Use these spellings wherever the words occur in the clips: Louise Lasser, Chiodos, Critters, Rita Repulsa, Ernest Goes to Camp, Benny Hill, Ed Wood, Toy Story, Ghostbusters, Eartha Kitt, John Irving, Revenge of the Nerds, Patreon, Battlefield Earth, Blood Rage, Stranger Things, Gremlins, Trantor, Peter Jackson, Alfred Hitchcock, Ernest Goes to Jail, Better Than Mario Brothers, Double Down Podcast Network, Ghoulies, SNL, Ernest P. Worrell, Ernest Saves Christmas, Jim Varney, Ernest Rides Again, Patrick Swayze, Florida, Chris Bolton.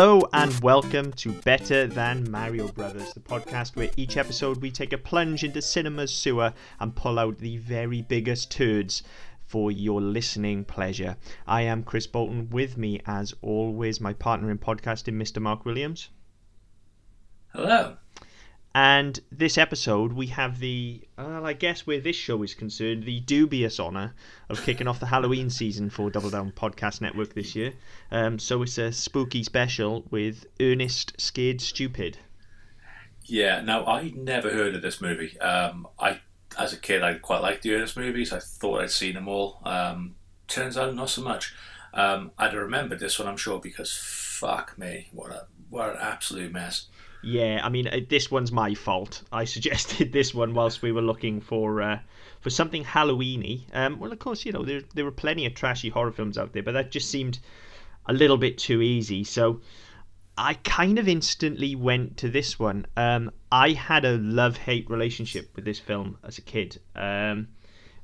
Hello and welcome to Better Than Mario Brothers, the podcast where each episode we take a plunge into cinema's sewer and pull out the very biggest turds for your listening pleasure. I am Chris Bolton, with me as always, my partner in podcasting, Mr. Mark Williams. Hello. And this episode we have the, well, I guess where this show is concerned, the dubious honour of kicking off the Halloween season for Double Down Podcast Network this year. So it's a spooky special with Ernest Scared Stupid. Yeah, now I never heard of this movie. As a kid I quite liked the Ernest movies. I thought I'd seen them all. Turns out not so much. I'd remember this one, I'm sure, because fuck me, what an absolute mess. Yeah, I mean, this one's my fault. I suggested this one whilst we were looking for something Halloween-y. Well, of course, you know, there were plenty of trashy horror films out there, but that just seemed a little bit too easy. So I kind of instantly went to this one. I had a love-hate relationship with this film as a kid.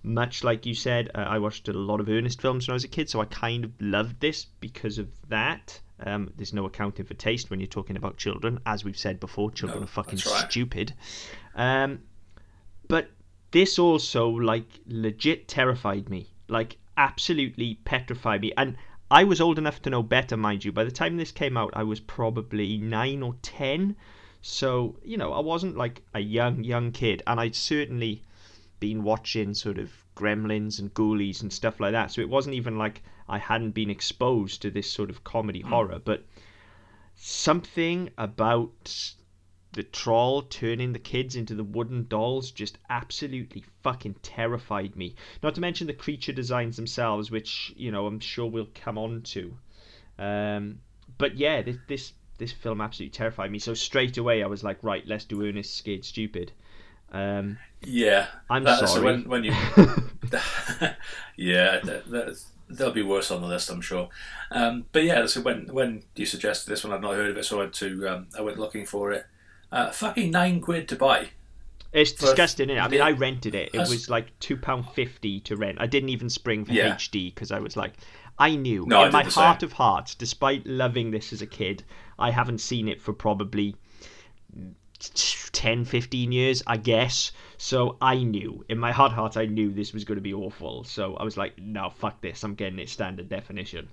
Much like you said, I watched a lot of Ernest films when I was a kid, so I kind of loved this because of that. There's no accounting for taste when you're talking about children. As we've said before, children are fucking stupid. But this also, like, legit terrified me. Like, absolutely petrified me. And I was old enough to know better, mind you. By the time this came out, I was probably 9 or 10. So, you know, I wasn't, like, a young kid. And I'd certainly been watching sort of Gremlins and Ghoulies and stuff like that. So it wasn't even like I hadn't been exposed to this sort of comedy horror, but something about the troll turning the kids into the wooden dolls just absolutely fucking terrified me. Not to mention the creature designs themselves, which, you know, I'm sure we'll come on to. But yeah, this film absolutely terrified me. So straight away I was like, right, let's do Ernest Scared Stupid. Sorry. So when you, yeah, there'll be worse on the list, I'm sure. But yeah, so when you suggested this one, I'd not heard of it, so I went looking for it. Fucking £9 to buy. It's disgusting, isn't it? I mean, I rented it. It was like £2.50 to rent. I didn't even spring for HD because I was like, I knew in my heart of hearts, despite loving this as a kid, I haven't seen it for probably 10, 15 years, I guess. So I knew, in my heart, I knew this was going to be awful. So I was like, no, fuck this. I'm getting it standard definition.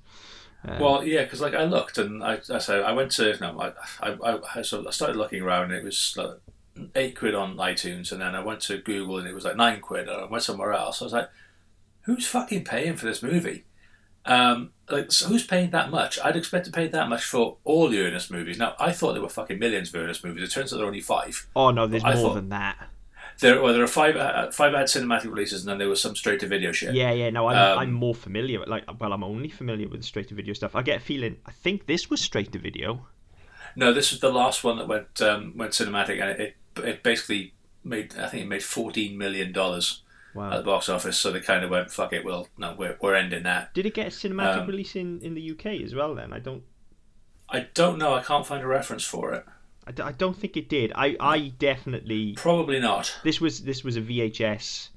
Well, yeah, because like I looked and I started looking around and it was like £8 on iTunes, and then I went to Google and it was like £9, and I went somewhere else. I was like, who's fucking paying for this movie? So who's paying that much? I'd expect to pay that much for all the Ernest movies. Now, I thought there were fucking millions of Ernest movies. It turns out there are only 5. Oh no, there's more than that. There are 5 ad cinematic releases, and then there was some straight to video shit. Yeah. No, I'm more familiar. Like, well, I'm only familiar with the straight to video stuff. I get a feeling, I think this was straight to video. No, this was the last one that went cinematic, and it basically made, I think it made $14 million. Wow. At the box office, so they kind of went, fuck it, well, no, we're ending that. Did it get a cinematic release in the UK as well then? I don't know, I can't find a reference for it. I don't think it did. I definitely... Probably not. This was a VHS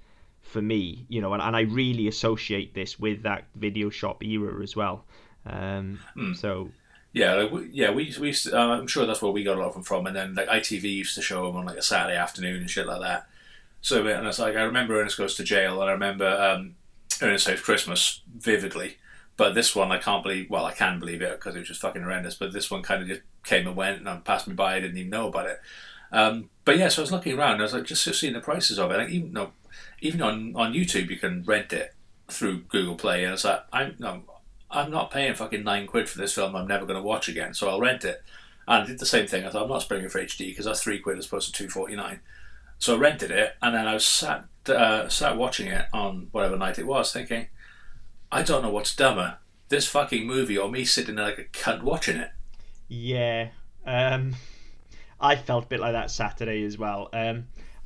for me, you know, and I really associate this with that video shop era as well. So... Yeah, we used to, I'm sure that's where we got a lot of them from, and then like ITV used to show them on like a Saturday afternoon and shit like that. So, and it's like, I remember Ernest Goes to Jail, and I remember Ernest Saves Christmas vividly. But this one, I can't believe, well, I can believe it because it was just fucking horrendous. But this one kind of just came and went, and I passed me by. I didn't even know about it. But yeah, so I was looking around, and I was like, just seeing the prices of it. Like, even on YouTube, you can rent it through Google Play. And it's like, I'm not paying fucking £9 for this film I'm never going to watch again, so I'll rent it. And I did the same thing. I thought, I'm not spending it for HD because that's £3 as opposed to $2.49. So I rented it, and then I was sat watching it on whatever night it was, thinking, I don't know what's dumber, this fucking movie or me sitting there like a cunt watching it. Yeah, I felt a bit like that Saturday as well.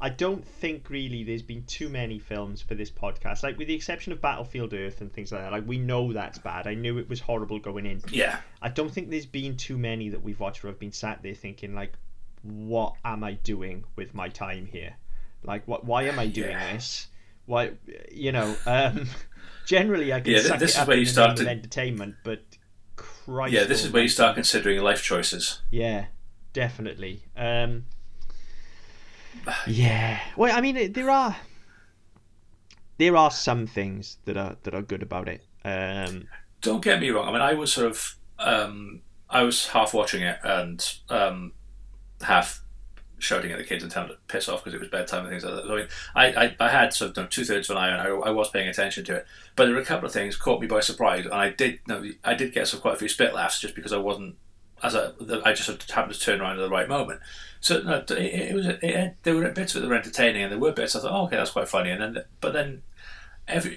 I don't think really there's been too many films for this podcast, like with the exception of Battlefield Earth and things like that. Like, we know that's bad. I knew it was horrible going in. Yeah. I don't think there's been too many that we've watched where I've been sat there thinking like, what am I doing with my time here? Like, why am I doing this? Why, generally I can suck it up in the name of entertainment, but Christ. Yeah, this is where you start considering life choices. Yeah, definitely. Yeah. Well, I mean, there are some things that are good about it. Don't get me wrong. I mean, I was sort of I was half watching it and half shouting at the kids and telling them to piss off because it was bedtime and things like that. I mean, I had sort of 2/3 of an eye on it. I was paying attention to it, but there were a couple of things caught me by surprise, and I did get some quite a few spit laughs just because I wasn't I just happened to turn around at the right moment. So no, there were bits that were entertaining, and there were bits I thought, oh, okay, that's quite funny, but then.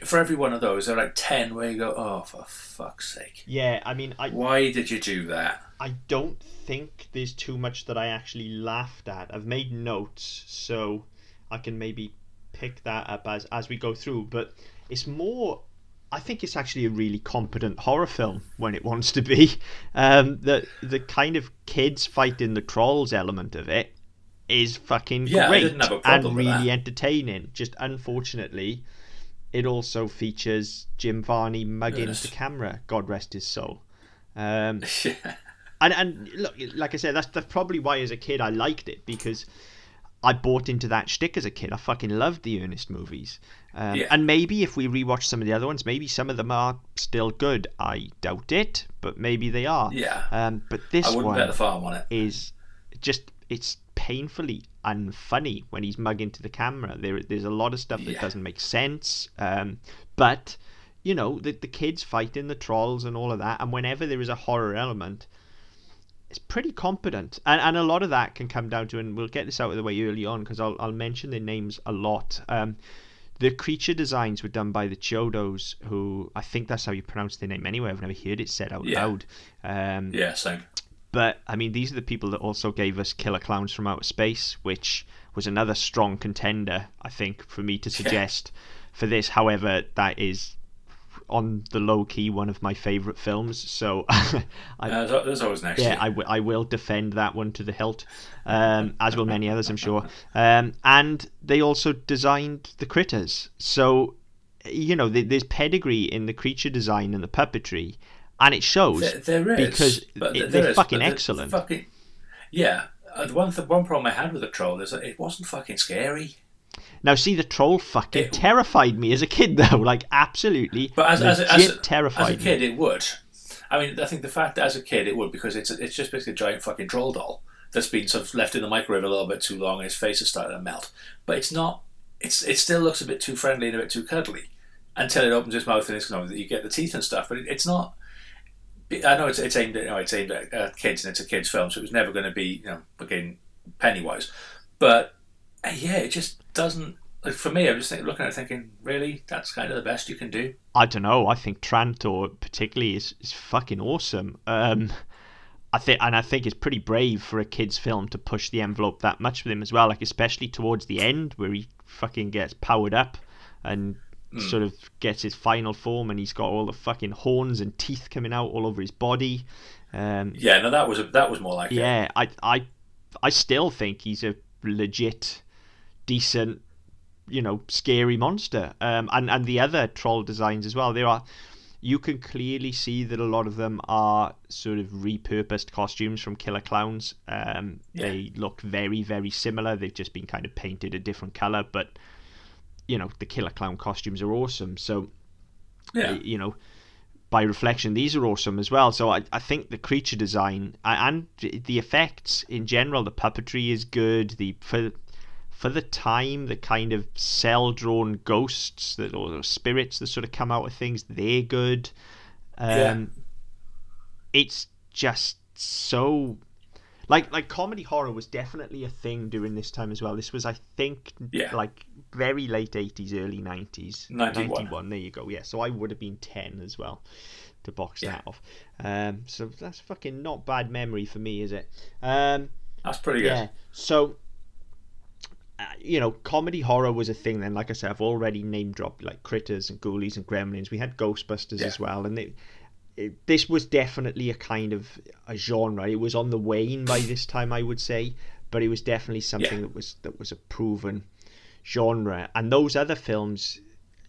For every one of those, there are like 10 where you go, oh, for fuck's sake. Yeah, I mean... Why did you do that? I don't think there's too much that I actually laughed at. I've made notes, so I can maybe pick that up as we go through. But it's more... I think it's actually a really competent horror film when it wants to be. The kind of kids fighting the trolls element of it is fucking great and really entertaining. Just unfortunately... It also features Jim Varney mugging the camera. God rest his soul. And look, like I said, that's probably why as a kid I liked it, because I bought into that shtick as a kid. I fucking loved the Ernest movies. And maybe if we rewatch some of the other ones, maybe some of them are still good. I doubt it, but maybe they are. Yeah. But this one is just, it's painfully unfunny when he's mugging to the camera. There's a lot of stuff that doesn't make sense, but you know, the kids fighting the trolls and all of that, and whenever there is a horror element, it's pretty competent, and a lot of that can come down to, and we'll get this out of the way early on because I'll mention their names a lot, the creature designs were done by the Chiodos, who I think that's how you pronounce their name anyway. I've never heard it said out loud. Same. But, I mean, these are the people that also gave us Killer Klowns from Outer Space, which was another strong contender, I think, for me to suggest for this. However, that is, on the low-key, one of my favourite films. So, there's always next. Yeah, I will defend that one to the hilt, as will many others, I'm sure. And they also designed the Critters. So, you know, there's pedigree in the creature design and the puppetry. And it shows because they're fucking excellent. The one problem I had with the troll is that it wasn't fucking scary. Now, see, the troll fucking terrified me as a kid, though. Like, absolutely. But as a kid, it would. I mean, I think the fact that as a kid it would, because it's just basically a giant fucking troll doll that's been sort of left in the microwave a little bit too long, and his face has started to melt. But it's not. It still looks a bit too friendly and a bit too cuddly until it opens its mouth and you get the teeth and stuff. But it's not. I know it's aimed at kids, and it's a kids' film, so it was never going to be, you know, fucking Pennywise. But yeah, it just doesn't. Like, for me, I'm just looking at it, thinking, really, that's kind of the best you can do. I don't know. I think Trantor particularly is fucking awesome. I think it's pretty brave for a kids' film to push the envelope that much with him as well. Like, especially towards the end where he fucking gets powered up and. Sort of gets his final form, and he's got all the fucking horns and teeth coming out all over his body. That was more like it. I still think he's a legit, decent, you know, scary monster. And the other troll designs as well. You can clearly see that a lot of them are sort of repurposed costumes from Killer Klowns. They look very, very similar. They've just been kind of painted a different color, but. You know, the Killer Klown costumes are awesome. So, you know, by reflection, these are awesome as well. So I think the creature design and the effects in general, the puppetry is good. For the time, the kind of cell-drawn ghosts or spirits that sort of come out of things, they're good. It's just so... Like comedy horror was definitely a thing during this time as well. This was, I think, like very late 80s, early 90s. 91, there you go. Yeah, so I would have been 10 as well to box that off. So that's fucking not bad memory for me, is it? That's pretty good. So, you know, comedy horror was a thing then. Like I said, I've already name-dropped like Critters and Ghoulies and Gremlins. We had Ghostbusters as well, and this was definitely a kind of a genre. It was on the wane by this time, I would say, but it was definitely something that was a proven genre. And those other films,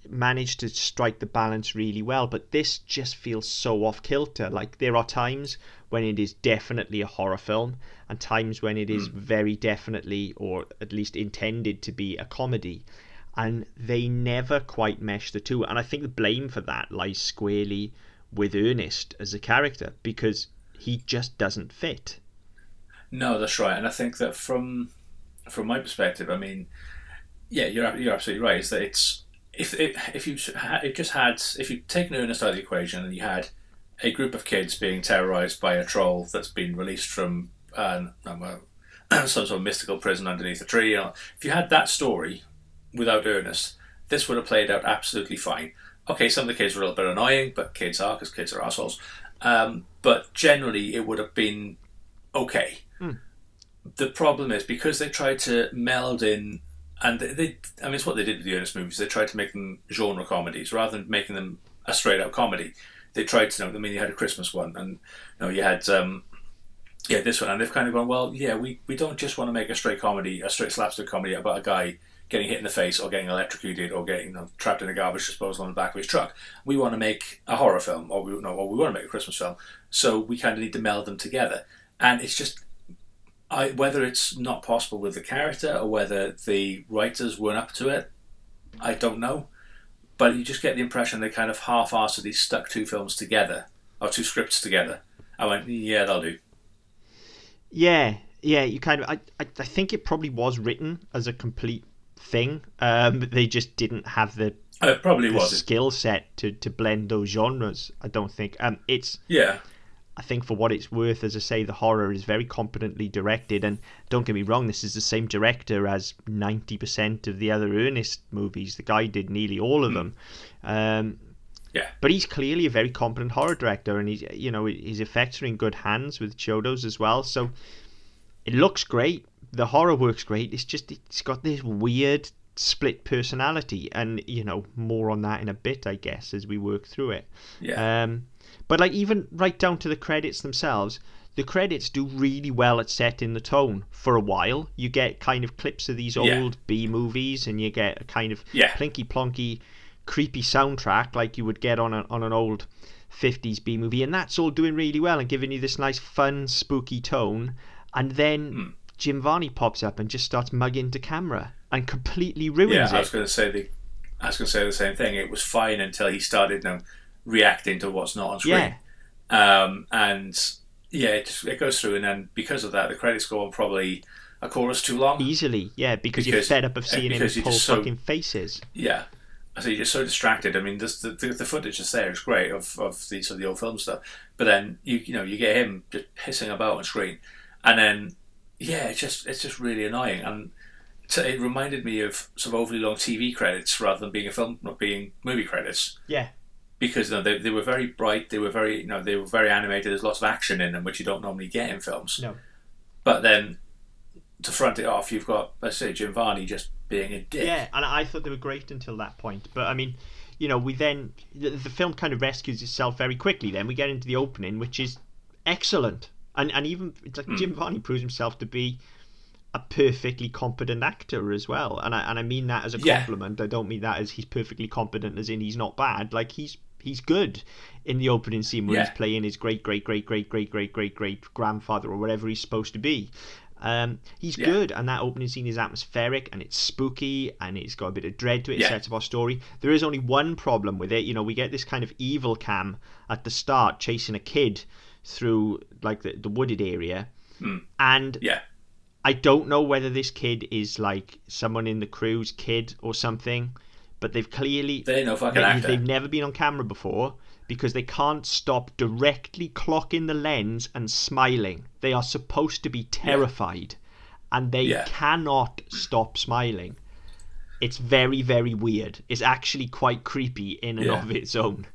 managed to strike the balance really well, but this just feels so off kilter. Like, there are times when it is definitely a horror film and times when it is very definitely, or at least intended to be, a comedy, and they never quite mesh the two. And I think the blame for that lies squarely with Ernest as a character, because he just doesn't fit. No, that's right. And I think that from my perspective, I mean, yeah, you're absolutely right. Is that it's if you'd taken Ernest out of the equation and you had a group of kids being terrorised by a troll that's been released from some sort of mystical prison underneath a tree, you know, if you had that story without Ernest, this would have played out absolutely fine. Okay, some of the kids were a little bit annoying, but kids are, because kids are assholes. But generally, it would have been okay. Mm. The problem is, because they tried to meld in, and they it's what they did with the Ernest movies. They tried to make them genre comedies rather than making them a straight-out comedy. They tried to, you had a Christmas one, and you had this one, and they've kind of gone, well, yeah, we don't just want to make a straight slapstick comedy about a guy getting hit in the face or getting electrocuted or getting trapped in a garbage disposal on the back of his truck. We want to make a horror film, or we want to make a Christmas film. So we kind of need to meld them together. And it's just, whether it's not possible with the character or whether the writers weren't up to it, I don't know. But you just get the impression they kind of half-heartedly stuck two films together, or two scripts together. I went, yeah, that'll do. Yeah, you kind of... I think it probably was written as a complete thing. They just didn't have the skill set to blend those genres, I don't think. I think for what it's worth, as I say, the horror is very competently directed, and don't get me wrong, this is the same director as 90% of the other Ernest movies. The guy did nearly all of them. But he's clearly a very competent horror director, and his effects are in good hands with Chiodos as well, so it looks great. The horror works great. It's just, it's got this weird split personality, and more on that in a bit, I guess, as we work through it. But like, even right down to the credits themselves, the credits do really well at setting the tone for a while. You get kind of clips of these old B movies, and you get a kind of plinky plonky, creepy soundtrack like you would get on an old 50s B movie, and that's all doing really well and giving you this nice, fun, spooky tone. And then Jim Varney pops up and just starts mugging to camera and completely ruins it. I was going to say the same thing. It was fine until he started reacting to what's not on screen. It goes through, and then because of that, the credits go on probably a chorus too long. Easily, because you're fed up of seeing him pull fucking faces. Yeah, so you're just so distracted. I mean, the footage is there, it's great of the old film stuff, but then you get him just pissing about on screen, and then it's just really annoying, and it reminded me of some overly long TV credits rather than being a film, not being movie credits. Yeah. Because they were very bright, they were very they were very animated. There's lots of action in them, which you don't normally get in films. No. But then to front it off, you've got, let's say, Jim Varney just being a dick. Yeah, and I thought they were great until that point. But I mean, we then the film kind of rescues itself very quickly. Then we get into the opening, which is excellent, and even it's like Jim Varney proves himself to be a perfectly competent actor as well, and I mean that as a compliment. I don't mean that as he's perfectly competent as in he's not bad. Like, he's good in the opening scene where he's playing his great grandfather or whatever he's supposed to be. He's good, and that opening scene is atmospheric and it's spooky and it's got a bit of dread to it. It sets up our story. There is only one problem with it. We get this kind of evil cam at the start chasing a kid through like the wooded area, and I don't know whether this kid is like someone in the crew's kid or something. But they've clearly... They've never been on camera before, because they can't stop directly clocking the lens and smiling. They are supposed to be terrified, and they cannot stop smiling. It's very, very weird. It's actually quite creepy in and of its own.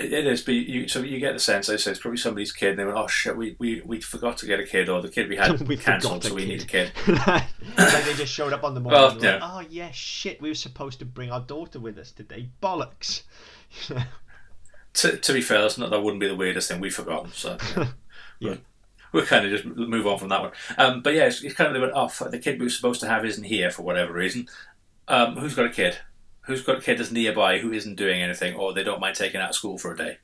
It is, but you get the sense, I say, it's probably somebody's kid, and they went, oh shit, we forgot to get a kid, or the kid we had cancelled, so we need a kid. Like, they just showed up on the morning and went, we were supposed to bring our daughter with us today, bollocks. To be fair, that wouldn't be the weirdest thing, we've forgotten, so we'll kind of just move on from that one. But yeah, it's kind of, they went, the kid we were supposed to have isn't here for whatever reason. Who's got a kid? who's got kiddos nearby who isn't doing anything, or they don't mind taking out of school for a day.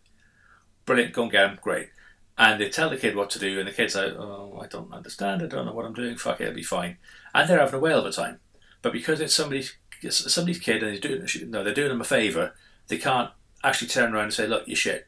Brilliant, go and get them, great. And they tell the kid what to do, and the kid's like, oh, I don't understand, I don't know what I'm doing, fuck it, it'll be fine. And they're having a whale of a time. But because it's somebody's kid and they're doing them a favour, they can't actually turn around and say, look, you're shit.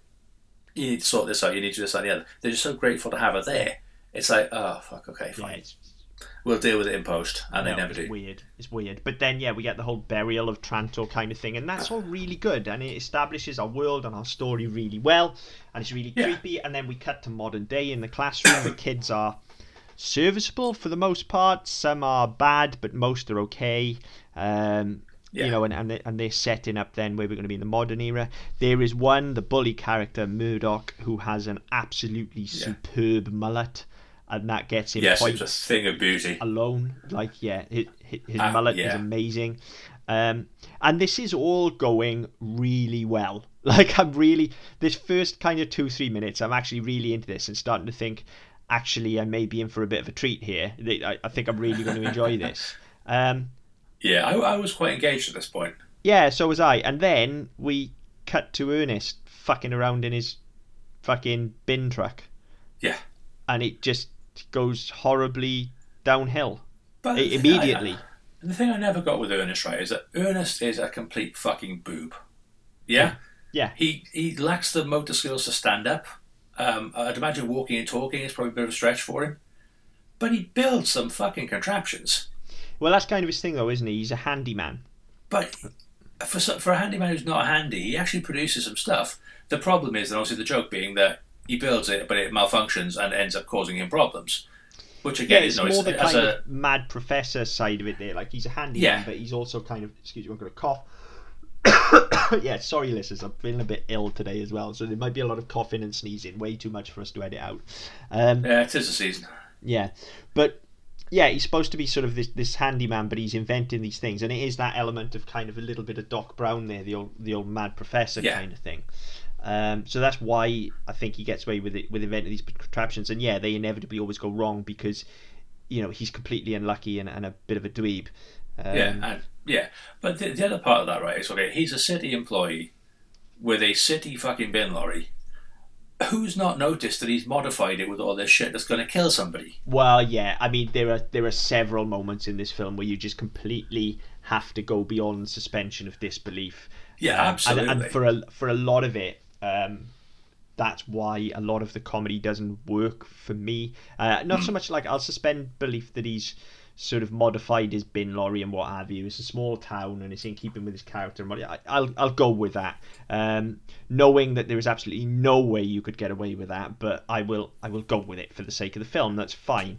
You need to sort this out, you need to do this, that, and the other. They're just so grateful to have her there. It's like, oh, fuck, okay, fine. Yeah, we'll deal with it in post, and they never do. It's weird. But then, yeah, we get the whole burial of Trantor kind of thing, and that's all really good, and it establishes our world and our story really well, and it's really creepy, and then we cut to modern day in the classroom. The kids are serviceable for the most part. Some are bad, but most are okay. You know, and they're setting up then where we're going to be in the modern era. There is one, the bully character, Murdoch, who has an absolutely superb mullet, and that gets him points. Yes, it's a thing of beauty. Alone. Like, his mullet is amazing. And this is all going really well. Like, this first kind of 2-3 minutes, I'm actually really into this and starting to think, actually, I may be in for a bit of a treat here. I think I'm really going to enjoy this. Yeah, I was quite engaged at this point. Yeah, so was I. And then we cut to Ernest fucking around in his fucking bin truck. Yeah. And it just goes horribly downhill immediately. The thing I never got with Ernest, right, is that Ernest is a complete fucking boob. Yeah? Yeah. He lacks the motor skills to stand up. I'd imagine walking and talking is probably a bit of a stretch for him. But he builds some fucking contraptions. Well, that's kind of his thing, though, isn't he? He's a handyman. But for a handyman who's not handy, he actually produces some stuff. The problem is, and obviously the joke being that he builds it, but it malfunctions and ends up causing him problems. Which, again, is more the kind of mad professor side of it there. Like, he's a handyman, but he's also kind of... Excuse me, I'm going to cough. Yeah, sorry, listeners. I'm feeling a bit ill today as well, so there might be a lot of coughing and sneezing. Way too much for us to edit out. Yeah, it is the season. Yeah, but... Yeah, he's supposed to be sort of this handyman, but he's inventing these things, and it is that element of kind of a little bit of Doc Brown there, the old mad professor kind of thing. So that's why I think he gets away with it, with inventing these contraptions, and yeah, they inevitably always go wrong because, you know, he's completely unlucky and a bit of a dweeb. But the other part of that, right, is okay. He's a city employee with a city fucking bin lorry. Who's not noticed that he's modified it with all this shit that's going to kill somebody? Well, yeah. I mean, there are several moments in this film where you just completely have to go beyond suspension of disbelief. Yeah, absolutely. And for a lot of it, that's why a lot of the comedy doesn't work for me. Not so much like I'll suspend belief that he's sort of modified his bin lorry and what have you. It's a small town and it's in keeping with his character. I'll go with that, knowing that there is absolutely no way you could get away with that, but I will go with it for the sake of the film. That's fine.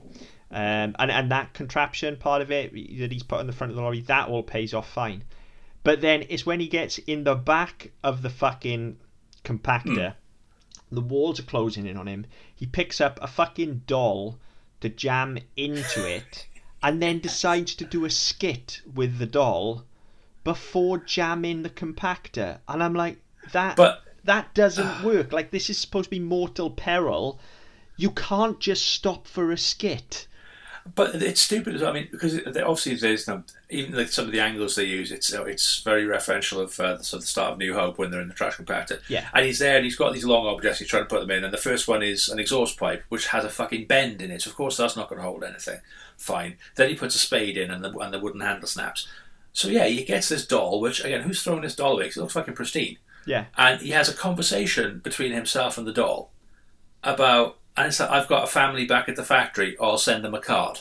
And that contraption part of it that he's put on the front of the lorry, that all pays off fine. But then it's when he gets in the back of the fucking compactor, the walls are closing in on him, he picks up a fucking doll to jam into it. And then decides to do a skit with the doll before jamming the compactor. And I'm like, that doesn't work. Like, this is supposed to be mortal peril. You can't just stop for a skit. But it's stupid as well. I mean, because obviously there's no, even like some of the angles they use, it's very referential of sort of the start of New Hope when they're in the trash compactor. Yeah. And he's there and he's got these long objects, he's trying to put them in, and the first one is an exhaust pipe which has a fucking bend in it. So of course that's not going to hold anything. Fine. Then he puts a spade in, and the wooden handle snaps. So yeah, he gets this doll, which again, who's throwing this doll away? Because it looks fucking pristine. Yeah. And he has a conversation between himself and the doll about. And it's like, I've got a family back at the factory, I'll send them a card.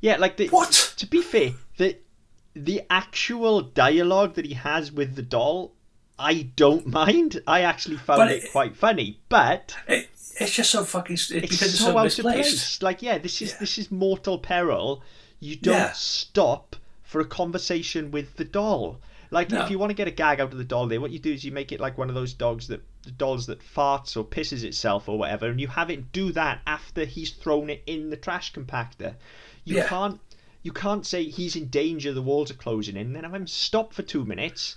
Yeah, like... What? To be fair, the actual dialogue that he has with the doll, I don't mind. I actually found it quite funny, but... It's just so fucking... It's so out of place. Like, yeah, this is mortal peril. You don't stop for a conversation with the doll. Like, if you want to get a gag out of the doll there, what you do is you make it like one of those dolls that farts or pisses itself or whatever, and you have it do that after he's thrown it in the trash compactor. You can't say he's in danger, the walls are closing in, and then have him stop for 2 minutes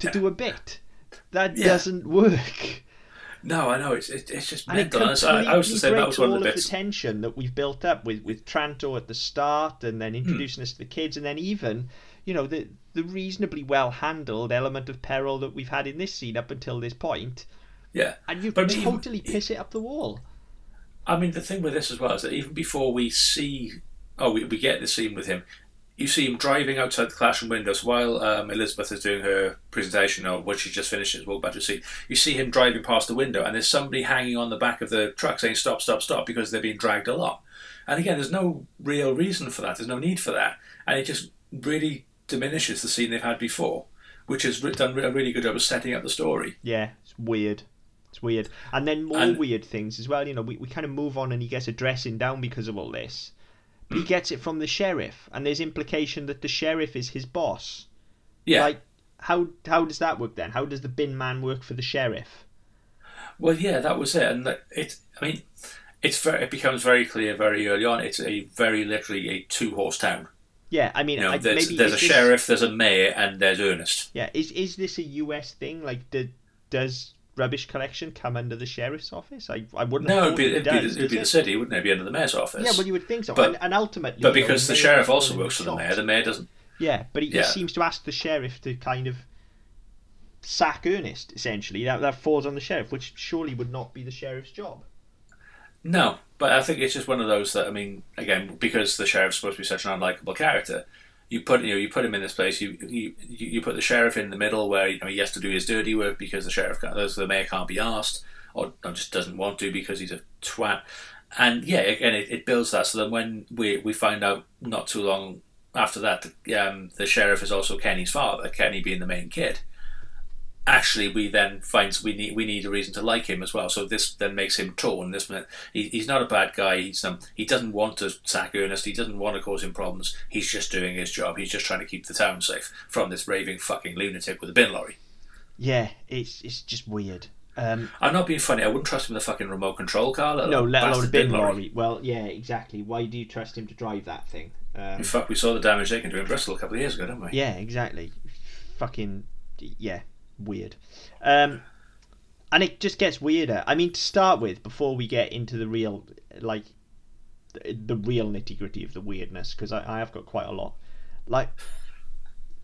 to do a bit. That doesn't work. No, I know, it's just mental. And I was just saying that was one of the bits. The tension that we've built up with Trantor at the start, and then introducing us to the kids, and then even, you know, the the reasonably well handled element of peril that we've had in this scene up until this point. Yeah. And you can totally piss it up the wall. I mean, the thing with this as well is that even before we see... Oh, we get the scene with him. You see him driving outside the classroom windows while Elizabeth is doing her presentation, or when she just finishes, we'll about to see. You see him driving past the window, and there's somebody hanging on the back of the truck saying, "Stop, stop, stop," because they're being dragged along. And again, there's no real reason for that. There's no need for that. And it just really diminishes the scene they've had before, which has done a really good job of setting up the story. Yeah, it's weird. It's weird. And then more weird things as well. You know, we kind of move on, and he gets a dressing down because of all this. He gets it from the sheriff, and there's implication that the sheriff is his boss. Yeah. Like, how does that work then? How does the bin man work for the sheriff? Well, yeah, that was it. And it becomes very clear very early on. It's literally a two-horse town. Yeah, I mean... You know, there's a sheriff, there's a mayor, and there's Ernest. Yeah, is this a US thing? Like, does rubbish collection come under the sheriff's office? I wouldn't. No, it'd be the city, wouldn't it? It'd be under the mayor's office. Yeah, well, you would think so. But, and ultimately... But because the sheriff also works for the mayor doesn't. Yeah, but he seems to ask the sheriff to kind of sack Ernest, essentially. That falls on the sheriff, which surely would not be the sheriff's job. No, but I think it's just one of those that, I mean, again, because the sheriff's supposed to be such an unlikable character, you put him in this place. You put the sheriff in the middle where he has to do his dirty work because the mayor can't be asked or just doesn't want to because he's a twat. And yeah, again, it builds that. So then when we find out not too long after that, the sheriff is also Kenny's father. Kenny being the main kid. Actually, we then find we need a reason to like him as well. So this then makes him torn. This he's not a bad guy. He doesn't want to sack Ernest. He doesn't want to cause him problems. He's just doing his job. He's just trying to keep the town safe from this raving fucking lunatic with a bin lorry. Yeah, it's just weird. I'm not being funny. I wouldn't trust him with a fucking remote control car. Let alone a bin lorry. Well, yeah, exactly. Why do you trust him to drive that thing? In fact, we saw the damage they can do in Bristol a couple of years ago, didn't we? Yeah, exactly. Fucking yeah. Weird. And it just gets weirder. I mean, to start with, before we get into the real, like, the real nitty-gritty of the weirdness, because I have got quite a lot. Like,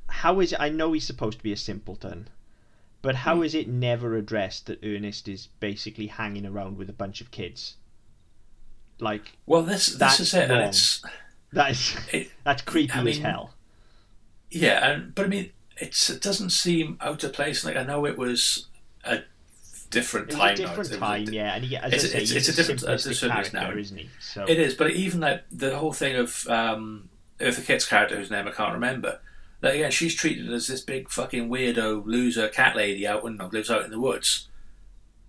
how is it, I know he's supposed to be a simpleton, but how is it never addressed that Ernest is basically hanging around with a bunch of kids? Like, well, this is it. And that's creepy as hell. Yeah, but I mean, it doesn't seem out of place. Like, I know it was a different time. Yeah. And it's a different character now, isn't he? So. It is, but even like the whole thing of Eartha Kitt's character, whose name I can't remember. Like, again, she's treated as this big fucking weirdo loser cat lady lives out in the woods,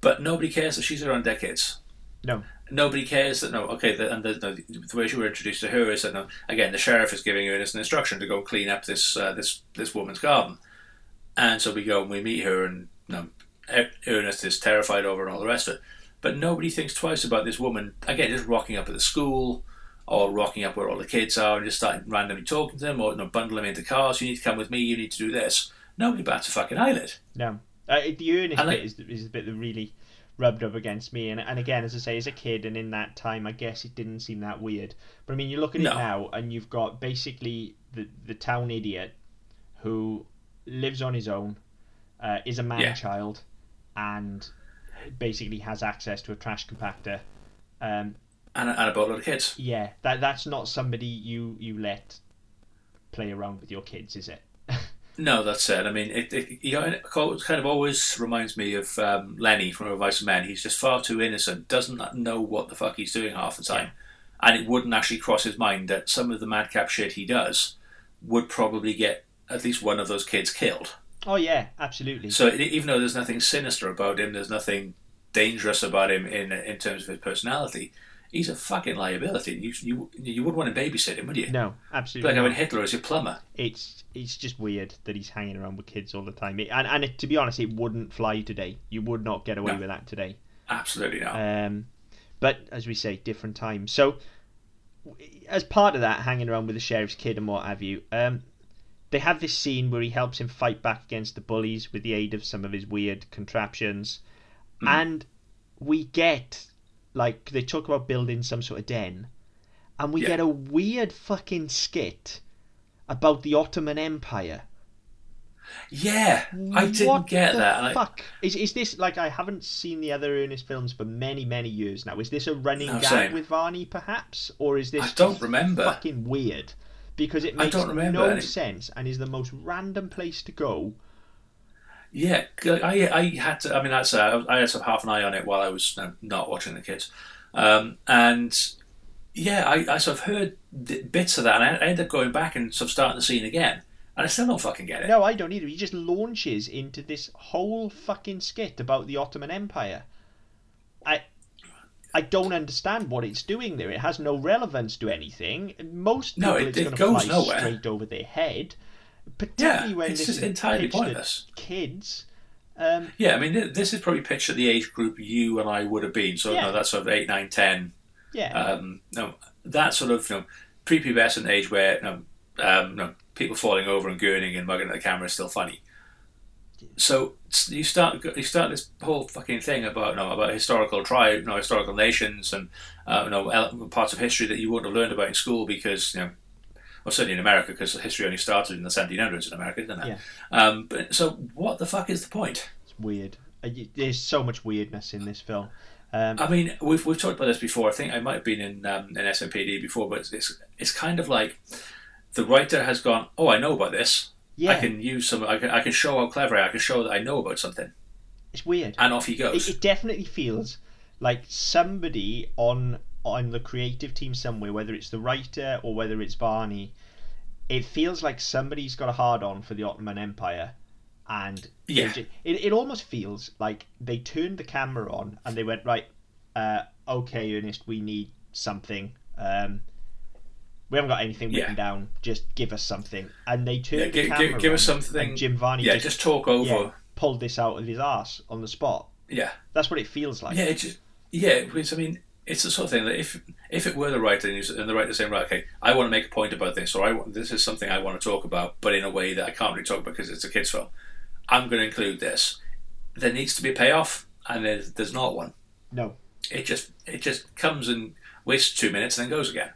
but nobody cares that she's around their kids. No. Nobody cares that the way she were introduced to her is that again the sheriff is giving Ernest an instruction to go clean up this woman's garden, and so we go and we meet her, and Ernest is terrified over and all the rest of it, but nobody thinks twice about this woman again just rocking up at the school or rocking up where all the kids are and just starting randomly talking to them or bundle them into cars. You need to come with me. You need to do this. Nobody bats a fucking eyelid. No, the Ernest bit is the bit that really rubbed up against me, and again, as I say, as a kid and in that time, I guess it didn't seem that weird, but I mean, you look at it now and you've got basically the town idiot who lives on his own, is a man-child, and basically has access to a trash compactor, and a boatload of kids. Yeah, that's not somebody you let play around with your kids, is it? No, that's it. I mean, it kind of always reminds me of Lenny from A Vice of Men. He's just far too innocent, doesn't know what the fuck he's doing half the time. And it wouldn't actually cross his mind that some of the madcap shit he does would probably get at least one of those kids killed. Oh, yeah, absolutely. So even though there's nothing sinister about him, there's nothing dangerous about him in terms of his personality, he's a fucking liability. You wouldn't want to babysit him, would you? No, absolutely. Like, I mean, Hitler is a plumber. It's just weird that he's hanging around with kids all the time. And to be honest, it wouldn't fly today. You would not get away with that today. Absolutely not. But as we say, different times. So as part of that, hanging around with the sheriff's kid and what have you, they have this scene where he helps him fight back against the bullies with the aid of some of his weird contraptions. Mm. And we get... Like, they talk about building some sort of den. And we get a weird fucking skit about the Ottoman Empire Yeah, I didn't get that. What the fuck? Is this, like, I haven't seen the other Ernest films for many, many years now. Is this a running gag with Varney, perhaps? Or is this fucking weird? Because it makes no sense and is the most random place to go. Yeah, I had to, I mean, that's, I had to have half an eye on it while I was not watching the kids. And yeah, I sort of heard bits of that, and I ended up going back and sort of starting the scene again. And I still don't fucking get it. No, I don't either. He just launches into this whole fucking skit about the Ottoman Empire. I don't understand what it's doing there. It has no relevance to anything. Most people, it's going to fly nowhere. Straight over their head. Particularly when it's just entirely pointless. Kids. Yeah, I mean, this is probably pitched at the age group you and I would have been. So no, that's sort of 8, 9, 10. Yeah. No, that sort of prepubescent age where people falling over and gurning and mugging at the camera is still funny. So you start this whole fucking thing about historical tribe, historical nations, and parts of history that you wouldn't have learned about in school because well, certainly in America, because history only started in the 1700s in America, didn't it? Yeah. But so what the fuck is the point? It's weird. There's so much weirdness in this film. I mean, we've talked about this before. I think I might have been in SMPD before, but it's kind of like. The writer has gone, oh, I know about this. Yeah. I can use some. I can show how clever I am. I can show that I know about something. It's weird. And off he goes. It definitely feels like somebody on the creative team somewhere, whether it's the writer or whether it's Varney, it feels like somebody's got a hard-on for the Ottoman Empire. And it almost feels like they turned the camera on and they went, right, okay, Ernest, we need something. We haven't got anything written down. Just give us something, and they turned the camera. Give us something. And Jim Varney just talk over. Yeah, pulled this out of his arse on the spot. Yeah, that's what it feels like. Yeah, because I mean, it's the sort of thing that if it were the writer and the writer saying, right, okay, I want to make a point about this, or this is something I want to talk about, but in a way that I can't really talk about because it's a kids' film. I'm going to include this. There needs to be a payoff, and there's not one. No, it just comes and wastes 2 minutes and then goes again.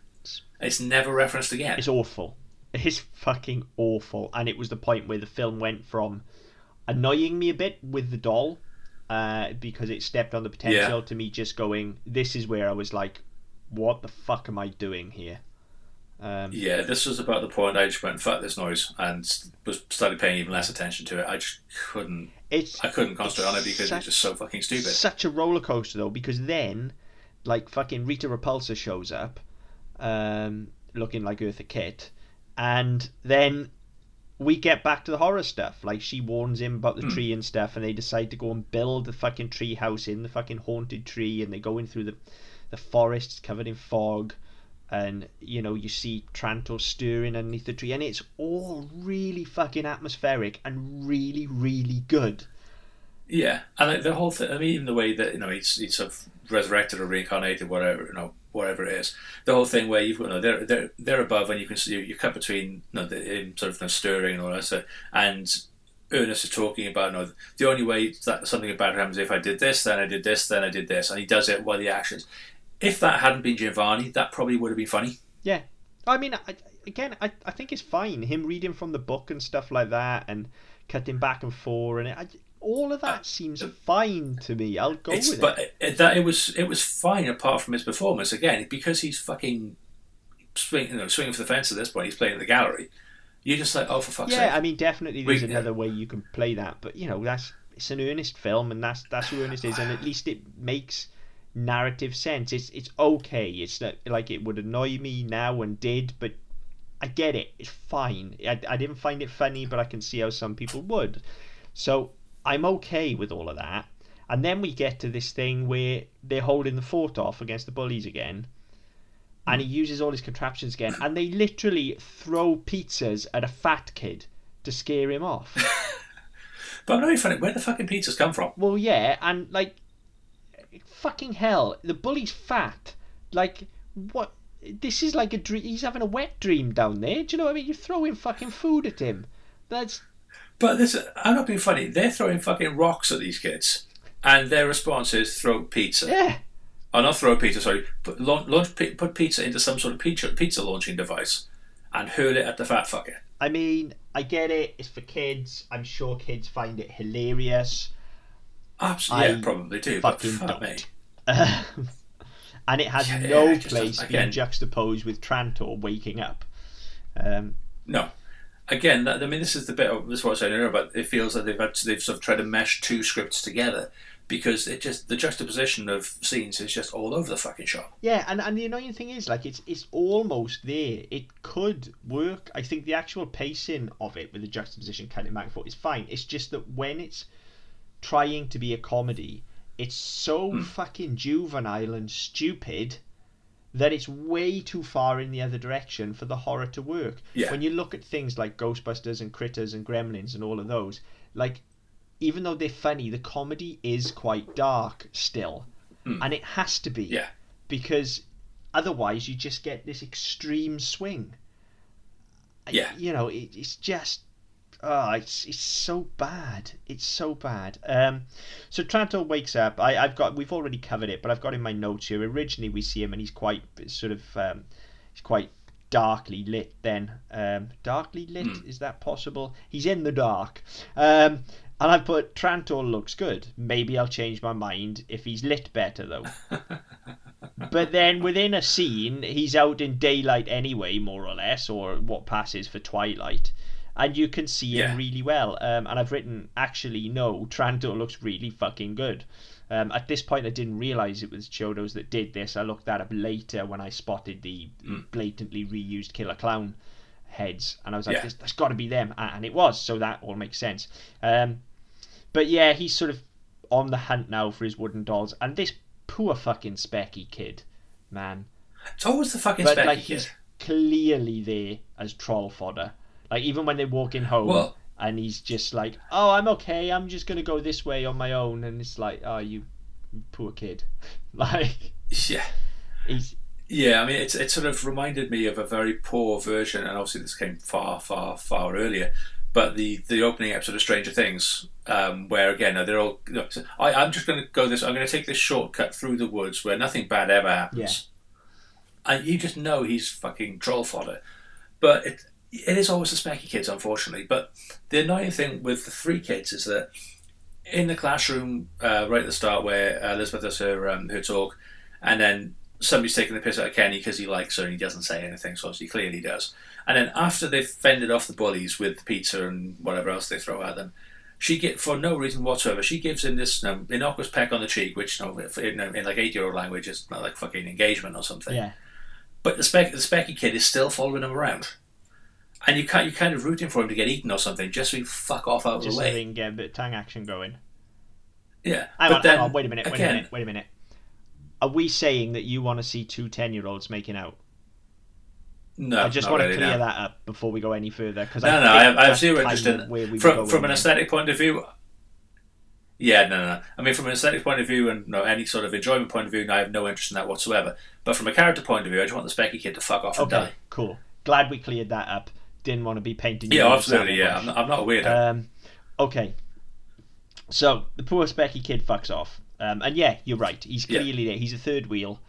It's never referenced again. It's awful. It's fucking awful. And it was the point where the film went from annoying me a bit with the doll because it stepped on the potential to me just going, this is where I was like, what the fuck am I doing here? This was about the point I just went, fuck this noise, and started paying even less attention to it. I just couldn't. I couldn't concentrate on it because it's just so fucking stupid. Such a roller coaster, though, because then, like, fucking Rita Repulsa shows up. Looking like Eartha Kitt, and then we get back to the horror stuff. Like, she warns him about the tree and stuff, and they decide to go and build the fucking tree house in the fucking haunted tree, and they go in through the forests covered in fog, and you see Trantor stirring underneath the tree, and it's all really fucking atmospheric and really, really good. Yeah, and like the whole thing. I mean, even the way that he's sort of resurrected or reincarnated, whatever it is, the whole thing where you've got they're above, and you can see you're cut between stirring and all that stuff. And Ernest is talking about the only way that something bad happens is if I did this, then I did this, then I did this, and he does it while the actions. If that hadn't been Jim Varney, that probably would have been funny. Yeah, I mean, I think it's fine. Him reading from the book and stuff like that, and cutting back and forth, and all of that seems fine to me. I'll go with it. But it was fine apart from his performance again, because he's fucking swinging for the fence at this point. He's playing in the gallery. You're just like, oh, for fuck's sake. Yeah, I mean, definitely there's another way you can play that, but it's an Ernest film, and that's who Ernest is, and at least it makes narrative sense. It's okay. It's not, like, it would annoy me now and did, but I get it. It's fine. I didn't find it funny, but I can see how some people would. So I'm okay with all of that. And then we get to this thing where they're holding the fort off against the bullies again. And he uses all his contraptions again. And they literally throw pizzas at a fat kid to scare him off. But I'm not even funny. Where the fucking pizzas come from? Well, yeah. And, like, fucking hell. The bully's fat. Like, what? This is like a dream. He's having a wet dream down there. Do you know what I mean? You're throwing fucking food at him. That's... But this, I'm not being funny. They're throwing fucking rocks at these kids, and their response is throw pizza. Yeah. Oh, not throw pizza. Sorry, put pizza into some sort of pizza launching device, and hurl it at the fat fucker. I mean, I get it. It's for kids. I'm sure kids find it hilarious. Absolutely, yeah, probably do. Fucking but don't. And it has no place being juxtaposed with Trantor waking up. No. Again, I mean, this is the bit. This is what I was saying earlier about. It feels like they've sort of tried to mesh two scripts together, because it just the juxtaposition of scenes is just all over the fucking shop. Yeah, and the annoying thing is, like, it's almost there. It could work. I think the actual pacing of it with the juxtaposition kind of back and forth is fine. It's just that when it's trying to be a comedy, it's so fucking juvenile and stupid that it's way too far in the other direction for the horror to work. Yeah. When you look at things like Ghostbusters and Critters and Gremlins and all of those, like, even though they're funny, the comedy is quite dark still. And it has to be. Yeah. Because otherwise you just get this extreme swing. Yeah. You know, it's just... Oh, it's so bad. It's so bad. So Trantor wakes up. We've already covered it, but I've got in my notes here. Originally, we see him, and he's quite sort of, he's quite darkly lit. Then, darkly lit, is that possible? He's in the dark. And I put Trantor looks good. Maybe I'll change my mind if he's lit better though. But then within a scene, he's out in daylight anyway, more or less, or what passes for twilight. And you can see him really well. And I've written, actually, no, Trantor looks really fucking good. At this point, I didn't realise it was Chiodos that did this. I looked that up later when I spotted the blatantly reused Killer Klown heads. And I was like, that's got to be them. And it was, so that all makes sense. But yeah, he's sort of on the hunt now for his wooden dolls. And this poor fucking specky kid, man. It's always the fucking specky kid. He's clearly there as troll fodder. Like, even when they're walking home, and he's just like, oh, I'm okay, I'm just going to go this way on my own. And it's like, oh, you poor kid. Like... Yeah. Yeah, I mean, it sort of reminded me of a very poor version, and obviously this came far, far, far earlier, but the opening episode of Stranger Things, where, again, they're all... I'm just going to go this... I'm going to take this shortcut through the woods where nothing bad ever happens. Yeah. And you just know he's fucking troll fodder. But it is always the specky kids, unfortunately. But the annoying thing with the three kids is that in the classroom, right at the start, where Elizabeth does her talk, and then somebody's taking the piss out of Kenny because he likes her and he doesn't say anything, so obviously clearly does. And then after they've fended off the bullies with pizza and whatever else they throw at them, for no reason whatsoever, she gives him this innocuous peck on the cheek, which in like 8-year-old language is not like fucking engagement or something. Yeah. But the specky kid is still following him around. And you're kind of rooting for him to get eaten or something, just so you fuck off out of the way. Just so they can get a bit of tongue action going. Yeah. Hang on, wait a minute. Are we saying that you want to see two 10-year-olds making out? No, I just want to clear that up before we go any further. I have zero interest in that. From an aesthetic point of view... Yeah, no. I mean, from an aesthetic point of view and any sort of enjoyment point of view, I have no interest in that whatsoever. But from a character point of view, I just want the specky kid to fuck off and die. Okay, cool. Glad we cleared that up. Didn't want to be painting. Yeah, absolutely. Yeah, I'm not a weirdo. Okay, so the poor specky kid fucks off, and yeah, you're right. He's clearly there. He's a third wheel.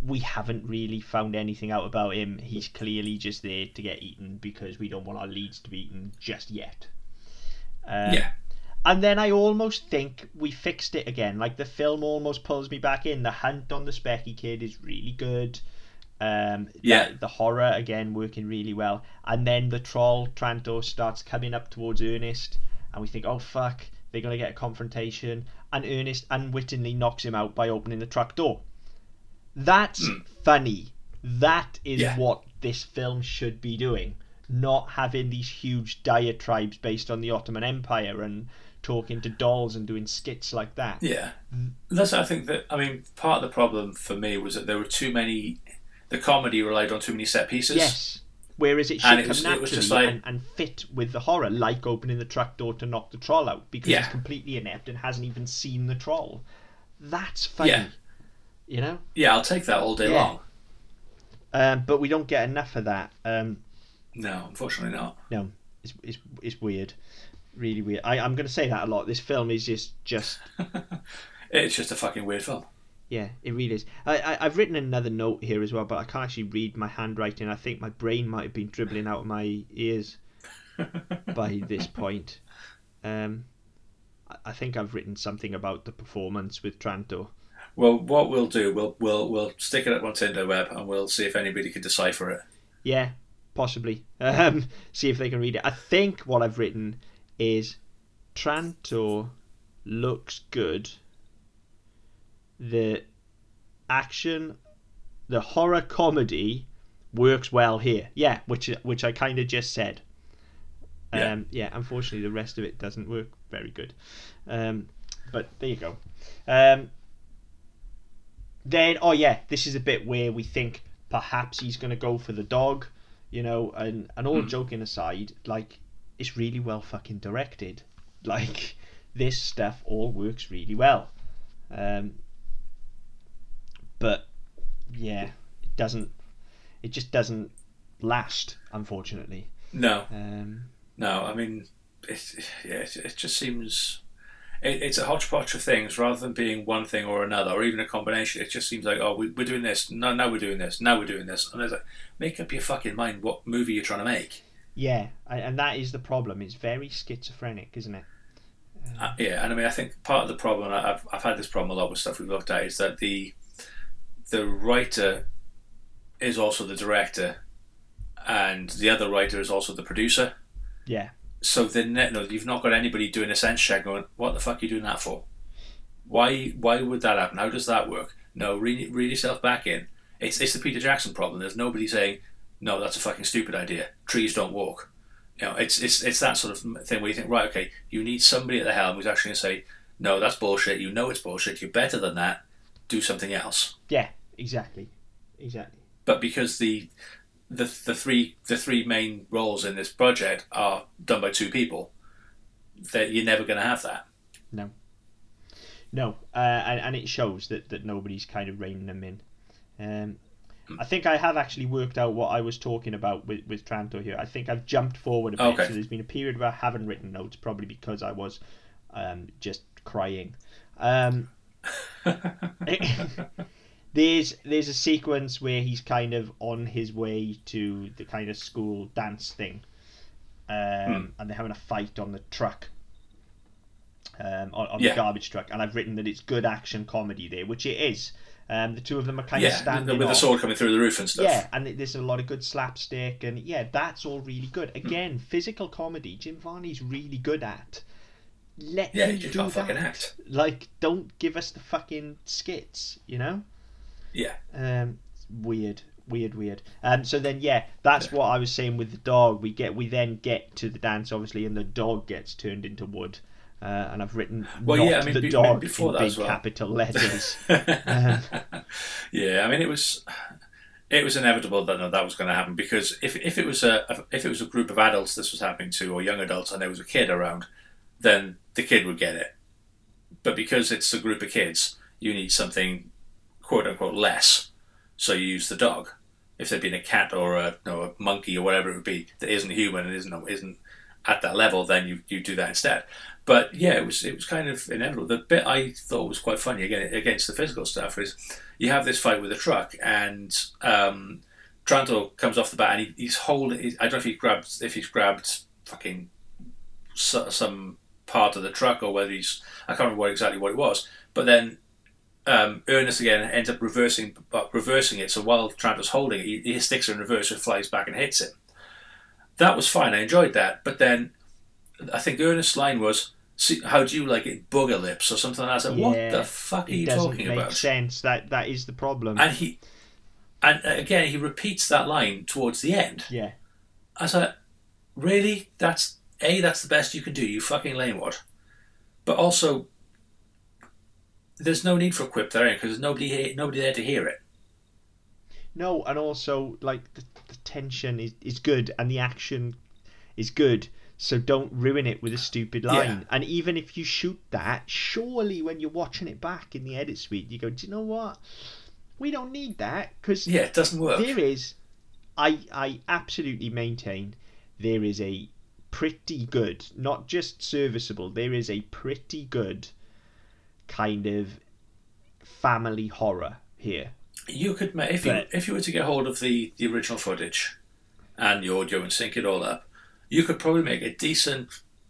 We haven't really found anything out about him. He's clearly just there to get eaten because we don't want our leads to be eaten just yet. Yeah. And then I almost think we fixed it again. Like, the film almost pulls me back in. The hunt on the specky kid is really good. The horror again working really well, and then the troll Trantor starts coming up towards Ernest, and we think, oh fuck, they're going to get a confrontation, and Ernest unwittingly knocks him out by opening the truck door. That's funny. That is what this film should be doing, not having these huge diatribes based on the Ottoman Empire and talking to dolls and doing skits like that. Yeah, that's I think that I mean part of the problem for me was that there were too many. The comedy relied on too many set pieces. Yes. Whereas it should come naturally and fit with the horror, like opening the truck door to knock the troll out, because he's completely inept and hasn't even seen the troll. That's funny. Yeah. You know? Yeah, I'll take that all day long. But we don't get enough of that. No, unfortunately not. No, it's weird. Really weird. I'm going to say that a lot. This film is just... It's just a fucking weird film. Yeah, it really is. I've written another note here as well, but I can't actually read my handwriting. I think my brain might have been dribbling out of my ears by this point. I think I've written something about the performance with Trantor. Well, what we'll do, we'll stick it up on Tinderweb and we'll see if anybody can decipher it. Yeah, possibly. See if they can read it. I think what I've written is Trantor looks good. The action, the horror comedy works well here. Yeah, which I kind of just said. Yeah, unfortunately the rest of it doesn't work very good. But there you go. Then, oh yeah, this is a bit where we think perhaps he's going to go for the dog, you know, and all joking aside, like, it's really well fucking directed. Like, this stuff all works really well. But, yeah, it just doesn't last, unfortunately. No. No, I mean, it just seems... It's a hodgepodge of things rather than being one thing or another or even a combination. It just seems like, oh, we're doing this. No, now we're doing this. Now we're doing this. And it's like, make up your fucking mind what movie you're trying to make. Yeah, and that is the problem. It's very schizophrenic, isn't it? Yeah, and I mean, I think part of the problem, I've had this problem a lot with stuff we've looked at, is that the writer is also the director and the other writer is also the producer. Yeah. So then, no, you've not got anybody doing a sense check going, what the fuck are you doing that for? Why would that happen? How does that work? No, read yourself back in. It's the Peter Jackson problem. There's nobody saying, no, that's a fucking stupid idea. Trees don't walk. You know, it's that sort of thing where you think, right, okay, you need somebody at the helm who's actually going to say, no, that's bullshit. You know it's bullshit. You're better than that. Do something else. Yeah, exactly. But because the three main roles in this project are done by two people, that you're never going to have that. No. And it shows that nobody's kind of reining them in. I think I have actually worked out what I was talking about with Trantor here. I think I've jumped forward a bit. Okay. So there's been a period where I haven't written notes, probably because I was just crying. There's a sequence where he's kind of on his way to the kind of school dance thing, and they're having a fight on the truck, the garbage truck. And I've written that it's good action comedy there, which it is. The two of them are kind of standing with the sword coming through the roof and stuff. Yeah, and there's a lot of good slapstick, and yeah, that's all really good. Again, physical comedy, Jim Varney's really good at. Let him do that. Like, don't give us the fucking skits, you know? Yeah. Weird. So then, yeah, that's what I was saying with the dog. We then get to the dance, obviously, and the dog gets turned into wood. And I've written the dog in big capital letters. Yeah, I mean, it was inevitable that was going to happen, because if it was a group of adults this was happening to, or young adults, and there was a kid around, then the kid would get it. But because it's a group of kids, you need something quote-unquote less, so you use the dog. If there'd been a cat or a monkey or whatever it would be that isn't human and isn't at that level, then you do that instead. But yeah, it was kind of inevitable. The bit I thought was quite funny, again, against the physical stuff, is you have this fight with a truck, and Trantor comes off the bat, and he's holding... I don't know if he's grabbed fucking some part of the truck, or whether he's... I can't remember exactly what it was. But then Ernest again ends up reversing it, so while Trantor's holding it, he sticks it in reverse and flies back and hits him. That was fine, I enjoyed that. But then I think Ernest's line was, "See, how do you like it, booger lips?" or something like that. Yeah, what the fuck are you talking about? It doesn't make sense. That is the problem. And he repeats that line towards the end. Yeah. I was like, really? That's the best you can do, you fucking lamewad. But also, there's no need for a quip there, because there's nobody there to hear it. No, and also, like, the tension is good, and the action is good, so don't ruin it with a stupid line. Yeah. And even if you shoot that, surely when you're watching it back in the edit suite, you go, do you know what? We don't need that, because... Yeah, it doesn't work. There is... I absolutely maintain there is a pretty good, not just serviceable, there is a pretty good... kind of family horror here. You could make, if you were to get hold of the original footage and the audio and sync it all up, you could probably make a decent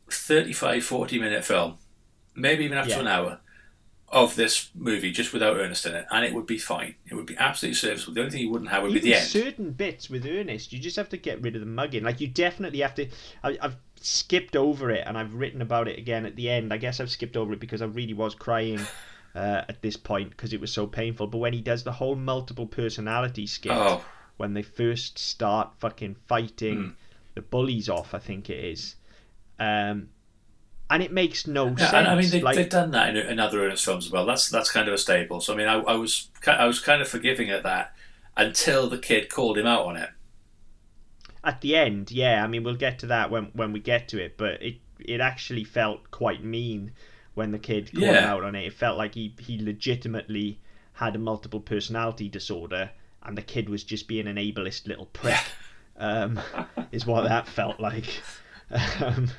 35-40 minute film, maybe even up to an hour, of this movie just without Ernest in it, and it would be fine. It would be absolutely serviceable. The only thing you wouldn't have would be the end. Certain bits with Ernest, you just have to get rid of the mugging. Like, you definitely have to... I've skipped over it, and I've written about it again at the end. I guess I've skipped over it because I really was crying at this point because it was so painful. But when he does the whole multiple personality skit, when they first start fucking fighting the bullies off, I think it is... and it makes no sense. And I mean, they've done that in other Ernest films as well. That's kind of a staple. So I mean, I was kind of forgiving at that until the kid called him out on it at the end. Yeah, I mean, we'll get to that when we get to it. But it actually felt quite mean when the kid called him out on it. It felt like he legitimately had a multiple personality disorder, and the kid was just being an ableist little prick. Is what that felt like. That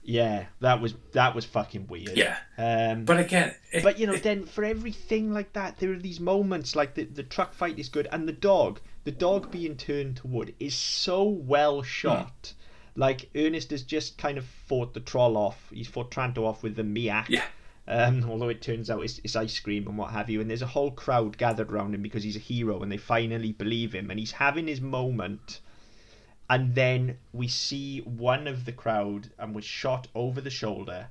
was fucking weird. But again, then for everything like that, there are these moments like the truck fight is good, and the dog being turned to wood is so well shot. Like, Ernest has just kind of fought the troll off. He's fought Trantor off with the miak. Although it turns out it's ice cream and what have you, and there's a whole crowd gathered around him because he's a hero and they finally believe him, and he's having his moment. And then we see one of the crowd, and we're shot over the shoulder,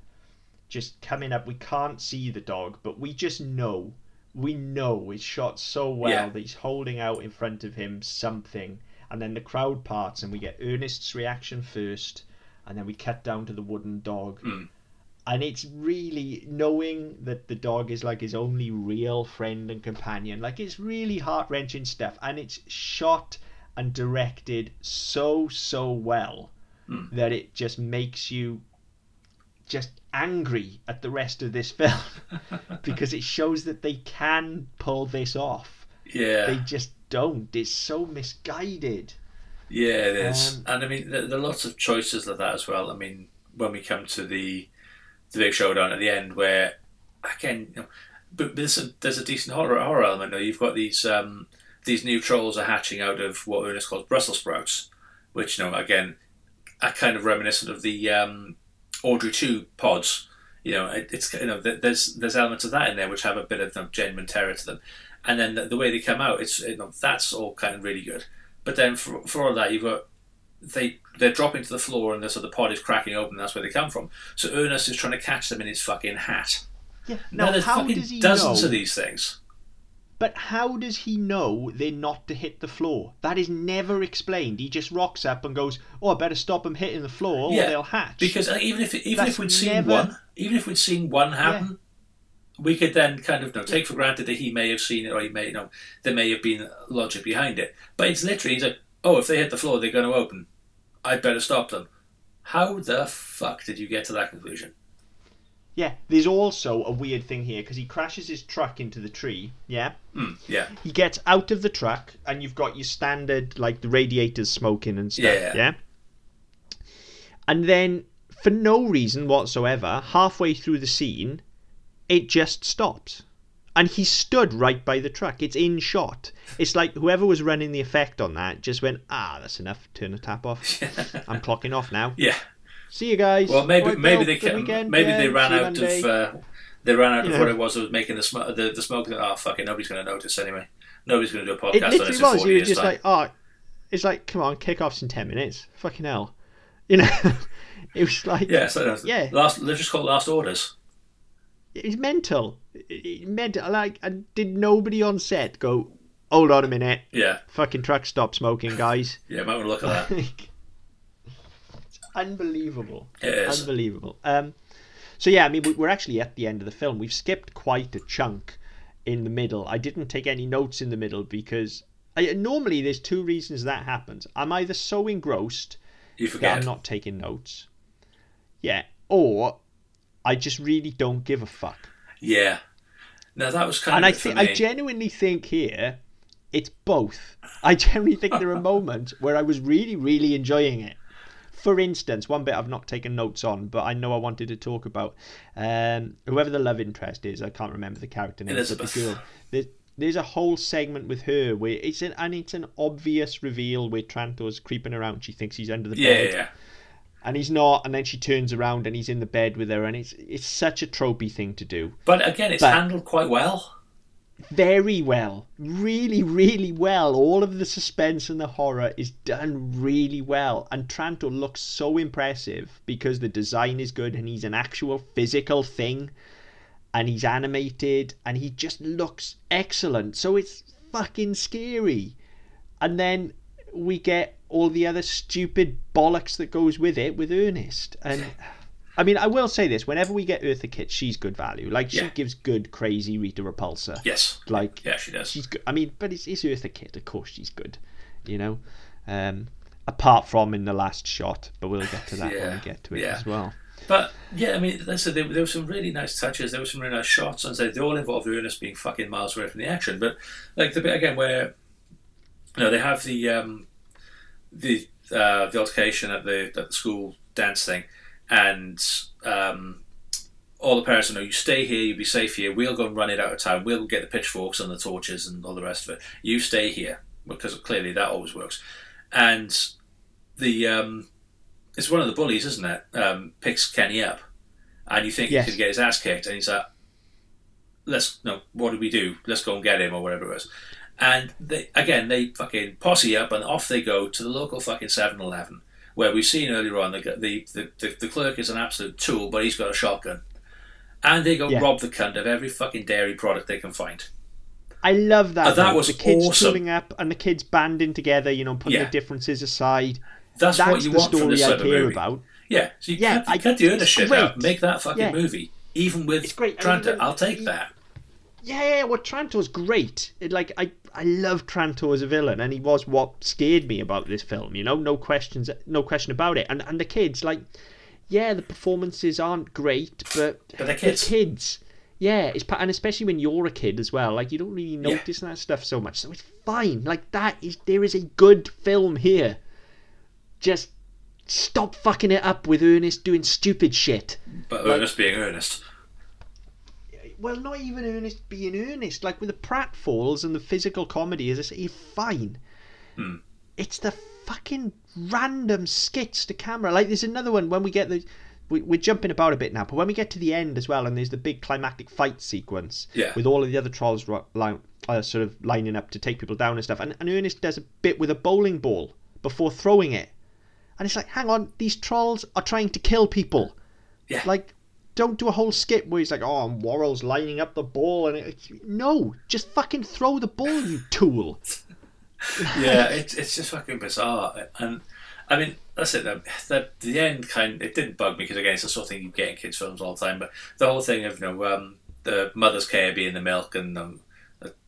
just coming up. We can't see the dog, but we just know. We know it's shot so well that he's holding out in front of him something. And then the crowd parts, and we get Ernest's reaction first, and then we cut down to the wooden dog. And it's really, knowing that the dog is like his only real friend and companion, like, it's really heart-wrenching stuff. And it's shot and directed so well that it just makes you just angry at the rest of this film because it shows that they can pull this off. They just don't. It's so misguided. It is. And I mean, there are lots of choices like that as well. I mean, when we come to the big showdown at the end, where again, you know, but there's a decent horror element. You've got these new trolls are hatching out of what Ernest calls Brussels sprouts, which, you know, again, are kind of reminiscent of the Audrey 2 pods. You know, it's, you know, there's elements of that in there which have a bit of, you know, genuine terror to them. And then the way they come out, it's, you know, that's all kind of really good. But then for all that, you've got they're dropping to the floor, and this other pod is cracking open. And that's where they come from. So Ernest is trying to catch them in his fucking hat. Yeah. Now there's fucking dozens of these things. But how does he know they're not to hit the floor? That is never explained. He just rocks up and goes, "Oh, I better stop them hitting the floor, or they'll hatch." Because even if we'd seen one happen, we could then kind of, you know, take for granted that he may have seen it, or he may, you know, there may have been logic behind it. But it's literally, he's like, "Oh, if they hit the floor, they're going to open. I'd better stop them." How the fuck did you get to that conclusion? Yeah, there's also a weird thing here, because he crashes his truck into the tree, He gets out of the truck, and you've got your standard, like, the radiators smoking and stuff, And then, for no reason whatsoever, halfway through the scene, it just stops. And he stood right by the truck. It's in shot. It's like whoever was running the effect on that just went, that's enough, turn the tap off. I'm clocking off now. Yeah. See you guys. Well, maybe they ran out of what it was that was making the smoke. Oh, fuck it, nobody's going to notice anyway. Nobody's going to do a podcast on this in 40 years' time. It's like, come on, kickoff's in 10 minutes. Fucking hell, you know. It was like, let's just call it last orders. It's mental. Like, did nobody on set go, hold on a minute? Yeah. Fucking truck, stop smoking, guys. Might want to look at that. Unbelievable. It is. Unbelievable. So, I mean, we're actually at the end of the film. We've skipped quite a chunk in the middle. I didn't take any notes in the middle because normally there's two reasons that happens. I'm either so engrossed that I'm not taking notes. Or I just really don't give a fuck. Now, that was kind of funny. I genuinely think here it's both. I genuinely think there are moments where I was really, really enjoying it. For instance, one bit I've not taken notes on, but I know I wanted to talk about, whoever the love interest is, I can't remember the character name. Elizabeth. But the girl, there's a whole segment with her where it's an obvious reveal where Trantor's creeping around. She thinks he's under the bed. Yeah. And he's not, and then she turns around and he's in the bed with her, and it's such a tropey thing to do. But again, it's handled quite well. Very well. Really, really well. All of the suspense and the horror is done really well. And Trantor looks so impressive because the design is good and he's an actual physical thing and he's animated and he just looks excellent. So it's fucking scary. And then we get all the other stupid bollocks that goes with it with Ernest. And I mean, I will say this, whenever we get Eartha Kitt, she's good value. Like, she gives good, crazy Rita Repulsa. Yes. Like, yeah, she does. She's good. I mean, but it's Eartha Kitt, of course she's good, you know? Apart from in the last shot, but we'll get to that when we get to it as well. But, yeah, I mean, listen, there were some really nice touches. There were some really nice shots. And they all involved Ernest being fucking miles away from the action. But, like, the bit, again, where, you know, they have the altercation at the school dance thing, and all the parents know, you stay here, you'll be safe here, we'll go and run it out of town, we'll get the pitchforks and the torches and all the rest of it, you stay here, because clearly that always works. And the it's one of the bullies, isn't it, picks Kenny up, and you think he could get his ass kicked, and he's like, what do we do, let's go and get him, or whatever it was. And they fucking posse up, and off they go to the local fucking 7-Eleven, where we've seen earlier on the clerk is an absolute tool, but he's got a shotgun. And they go rob the cunt of every fucking dairy product they can find. I love that. And that was the kids awesome. Pulling up and the kids banding together, you know, putting their differences aside. That's what you want from this sort of movie. About. Yeah, so you cut the earnest shit out, make that fucking movie. Even with Trantor, I'll take that. Yeah, Trantor's great. I love Trantor as a villain, and he was what scared me about this film, you know, no question about it. And the kids, the performances aren't great, but they're kids. Yeah, and especially when you're a kid as well, like, you don't really notice that stuff so much, so it's fine. Like, there is a good film here. Just stop fucking it up with Ernest doing stupid shit. But Ernest being Ernest. Well, not even Ernest being Ernest. Like, with the pratfalls and the physical comedy, as I say, fine. Hmm. It's the fucking random skits to camera. Like, there's another one when we get the... We're jumping about a bit now, but when we get to the end as well, and there's the big climactic fight sequence with all of the other trolls sort of lining up to take people down and stuff, and Ernest does a bit with a bowling ball before throwing it. And it's like, hang on, these trolls are trying to kill people. Yeah. Like... Don't do a whole skit where he's like, oh, and Worrell's lining up the ball. And no, just fucking throw the ball, you tool. Yeah, it's just fucking bizarre. And, I mean, that's it. The end it didn't bug me, because, again, it's the sort of thing you get in kids' films all the time. But the whole thing of, you know, the mother's care being the milk, and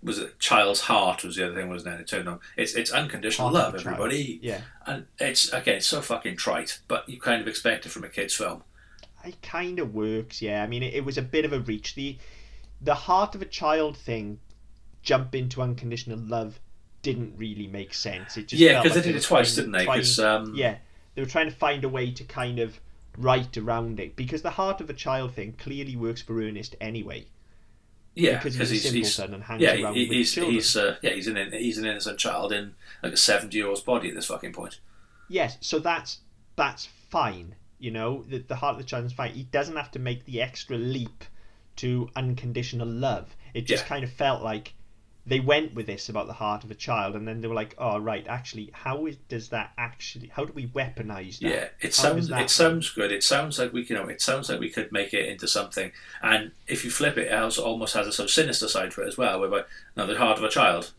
was it child's heart was the other thing, wasn't it? It turned on. It's unconditional love, everybody. Yeah. And it's so fucking trite, but you kind of expect it from a kids' film. It kind of works, yeah. I mean, it was a bit of a reach. The heart of a child thing, jump into unconditional love, didn't really make sense. It just because they did it twice, didn't they? They were trying to find a way to kind of write around it, because the heart of a child thing clearly works for Ernest anyway. Yeah, because he's a simpleton and hangs around with children. He's an innocent child in like a 70-year-old's body at this fucking point. Yes, so that's fine. You know, the heart of the child's fight. He doesn't have to make the extra leap to unconditional love. It just kind of felt like they went with this about the heart of a child, and then they were like, "Oh, right, actually, how do we weaponize that?" Yeah, it sounds good. It sounds like we could make it into something. And if you flip it, it almost has a sort of sinister side to it as well. Whereby, no, the heart of a child,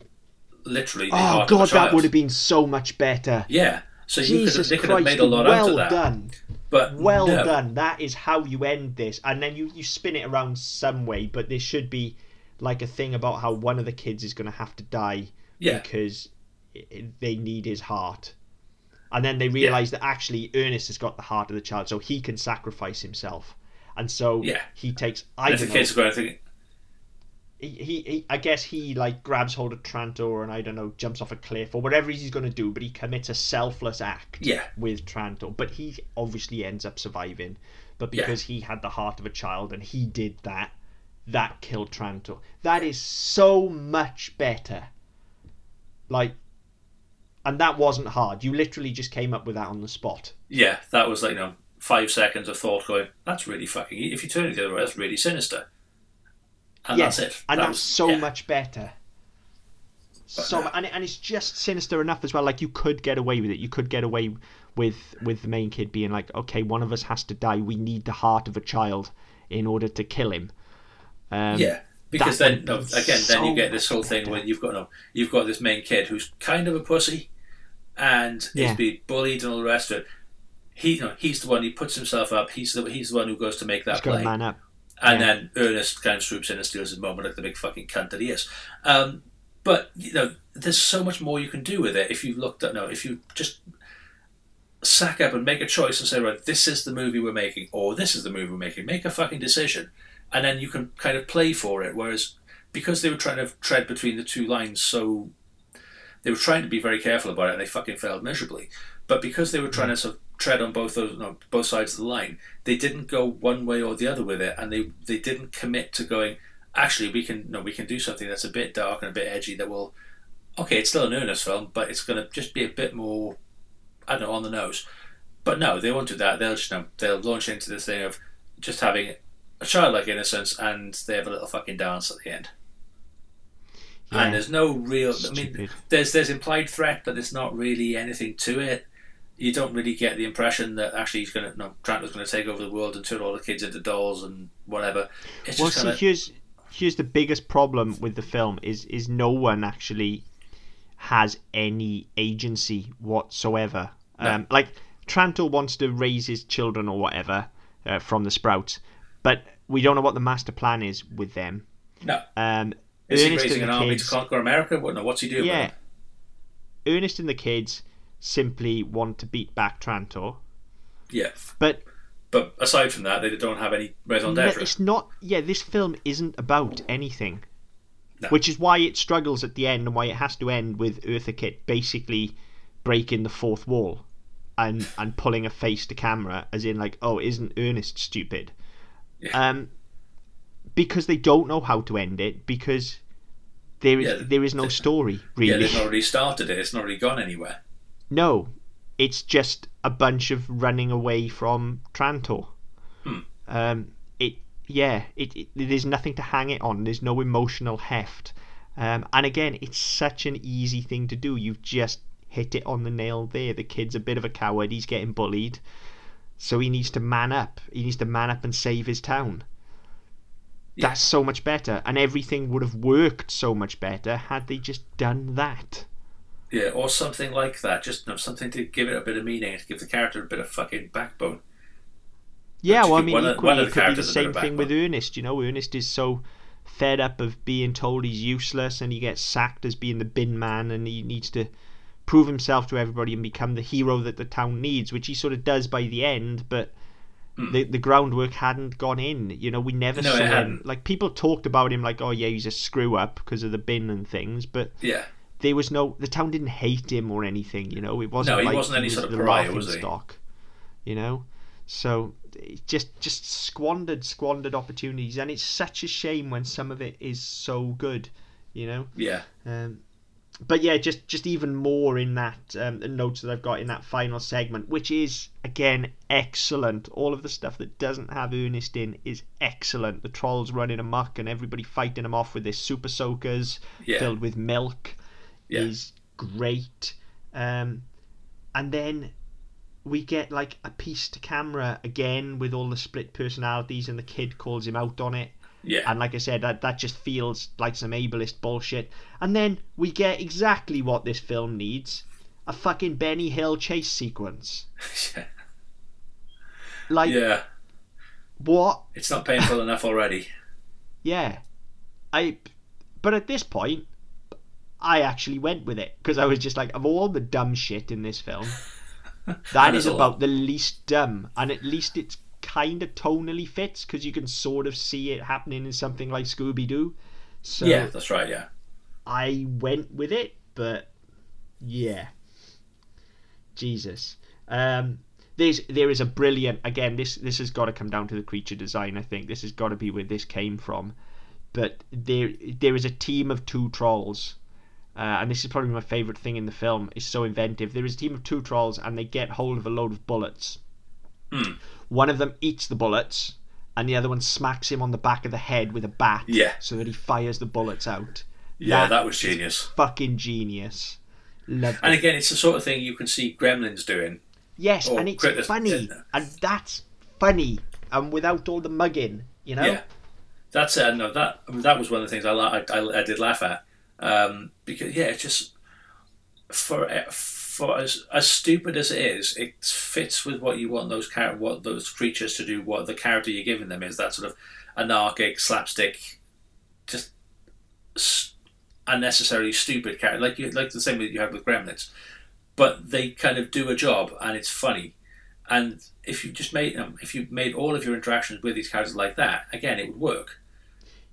literally. That would have been so much better. Yeah. So they could have made a lot out of that. Well done. But done. That is how you end this. And then you spin it around some way, but there should be like a thing about how one of the kids is going to have to die because they need his heart. And then they realise that actually Ernest has got the heart of the child, so he can sacrifice himself. And so he takes... I don't know. I guess he like grabs hold of Trantor and I don't know, jumps off a cliff or whatever he's going to do, but he commits a selfless act with Trantor, but he obviously ends up surviving, but because he had the heart of a child and he did that, that killed Trantor. That is so much better. Like, and that wasn't hard. You literally just came up with that on the spot. Yeah, that was like, you know, 5 seconds of thought going, that's really fucking, if you turn it the other way, that's really sinister. And that's it. And that's so much better. And it's just sinister enough as well. Like, you could get away with it. You could get away with the main kid being like, okay, one of us has to die. We need the heart of a child in order to kill him. Because then, then you get this whole thing where you've got this main kid who's kind of a pussy, and he's been bullied and all the rest of it. He's the one. He puts himself up. He's the one who goes to make that play. Man up. And then Ernest kind of swoops in and steals his moment like the big fucking cunt that he is. But you know, there's so much more you can do with it if you've looked at. No, if you just sack up and make a choice and say, right, this is the movie we're making, or this is the movie we're making. Make a fucking decision, and then you can kind of play for it. Whereas because they were trying to tread between the two lines, so they were trying to be very careful about it, and they fucking failed miserably. But because they were trying to sort of tread on both sides of the line, they didn't go one way or the other with it, and they didn't commit to going, actually we can do something that's a bit dark and a bit edgy that will, okay, it's still an Ernest film, but it's going to just be a bit more, I don't know, on the nose. But no, they won't do that. They'll just, they'll launch into this thing of just having a childlike innocence, and they have a little fucking dance at the end. Yeah. And there's no real, there's implied threat, but there's not really anything to it. You don't really get the impression that actually Trantor's going to take over the world and turn all the kids into dolls and whatever. It's just here's the biggest problem with the film is no one actually has any agency whatsoever. No. Like Trantor wants to raise his children or whatever from the sprouts, but we don't know what the master plan is with them. No. Is Ernest he raising an army to conquer America? Well, no, what's he doing? Yeah. Ernest and the kids simply want to beat back Trantor. Yeah. But aside from that, they don't have any raison d'etre. It's not. Yeah, this film isn't about anything. No. Which is why it struggles at the end, and why it has to end with Eartha Kitt basically breaking the fourth wall and pulling a face to camera, as in like, oh, isn't Ernest stupid? Yeah. Because they don't know how to end it, because there is no story really. Yeah, they've not already started it. It's not really gone anywhere. No, it's just a bunch of running away from Trantor. There's nothing to hang it on. There's no emotional heft. And again, it's such an easy thing to do. You've just hit it on the nail there. The kid's a bit of a coward. He's getting bullied. So he needs to man up. He needs to man up and save his town. Yeah. That's so much better. And everything would have worked so much better had they just done that. Yeah, or something like that. Just something to give it a bit of meaning and to give the character a bit of fucking backbone. Yeah, well, I mean, equally it could be the same thing with Ernest. You know, Ernest is so fed up of being told he's useless, and he gets sacked as being the bin man, and he needs to prove himself to everybody and become the hero that the town needs, which he sort of does by the end, but the groundwork hadn't gone in. You know, we never saw him. Like, people talked about him like, oh, yeah, he's a screw-up because of the bin and things, but... yeah. There was no... The town didn't hate him or anything, you know? It wasn't like he wasn't any sort of pariah, was he? You know? So, it just squandered opportunities. And it's such a shame when some of it is so good, you know? Yeah. But yeah, just even more in that the notes that I've got in that final segment, which is, again, excellent. All of the stuff that doesn't have Ernest in is excellent. The trolls running amok and everybody fighting them off with their super soakers filled with milk. Yeah. Is great, and then we get like a piece to camera again with all the split personalities, and the kid calls him out on it. Yeah, and like I said, that just feels like some ableist bullshit. And then we get exactly what this film needs: a fucking Benny Hill chase sequence. What? It's not painful enough already. Yeah, but at this point, I actually went with it, because I was just like, of all the dumb shit in this film, that is about the least dumb, and at least it kind of tonally fits, because you can sort of see it happening in something like Scooby-Doo. So yeah, that's right, yeah. I went with it, but yeah. Jesus. There is a brilliant, again, this has got to come down to the creature design, I think. This has got to be where this came from. But there is a team of two trolls, and this is probably my favourite thing in the film. It's so inventive. There is a team of two trolls, and they get hold of a load of bullets. Mm. One of them eats the bullets, and the other one smacks him on the back of the head with a bat, so that he fires the bullets out. Yeah, that was genius. Fucking genius. Loved and it. Again, it's the sort of thing you can see Gremlins doing. Yes, and it's Critters. Funny, and that's funny, and without all the mugging, you know. Yeah, that's no, that I mean, that was one of the things I did laugh at because it's just for as stupid as it is, it fits with what you want those creatures to do, what the character you're giving them is, that sort of anarchic slapstick, just unnecessarily stupid character, like the same that you have with Gremlins. But they kind of do a job, and it's funny. And if you made all of your interactions with these characters like that, again, it would work.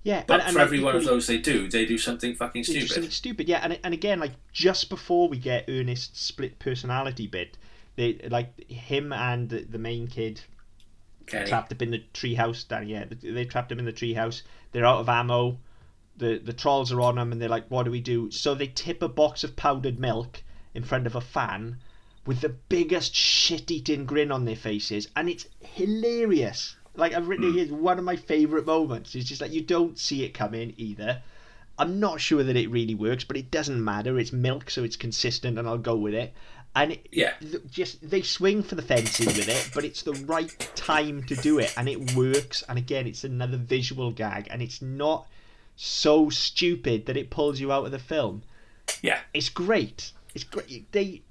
Yeah, but and for every one of those they do something fucking stupid. They do something stupid, yeah. And again, like just before we get Ernest's split personality bit, they like him and the main kid trapped up in the treehouse. Yeah, they trapped him in the treehouse. They're out of ammo. The trolls are on them, and they're like, "What do we do?" So they tip a box of powdered milk in front of a fan with the biggest shit-eating grin on their faces, and it's hilarious. Like, I've written it here, one of my favourite moments. It's just like, you don't see it coming either. I'm not sure that it really works, but it doesn't matter. It's milk, so it's consistent, and I'll go with it. And they swing for the fences with it, but it's the right time to do it, and it works. And again, it's another visual gag, and it's not so stupid that it pulls you out of the film. Yeah. It's great. It's great.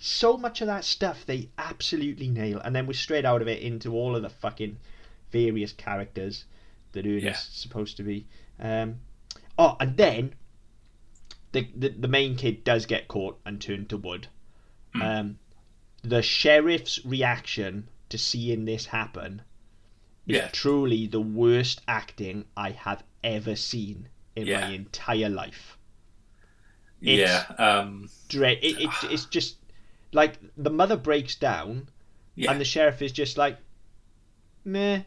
So much of that stuff they absolutely nail, and then we're straight out of it into all of the fucking various characters that Ernest is supposed to be. And then the main kid does get caught and turned to wood. The sheriff's reaction to seeing this happen is truly the worst acting I have ever seen in my entire life. It's just like the mother breaks down, and the sheriff is just like, meh.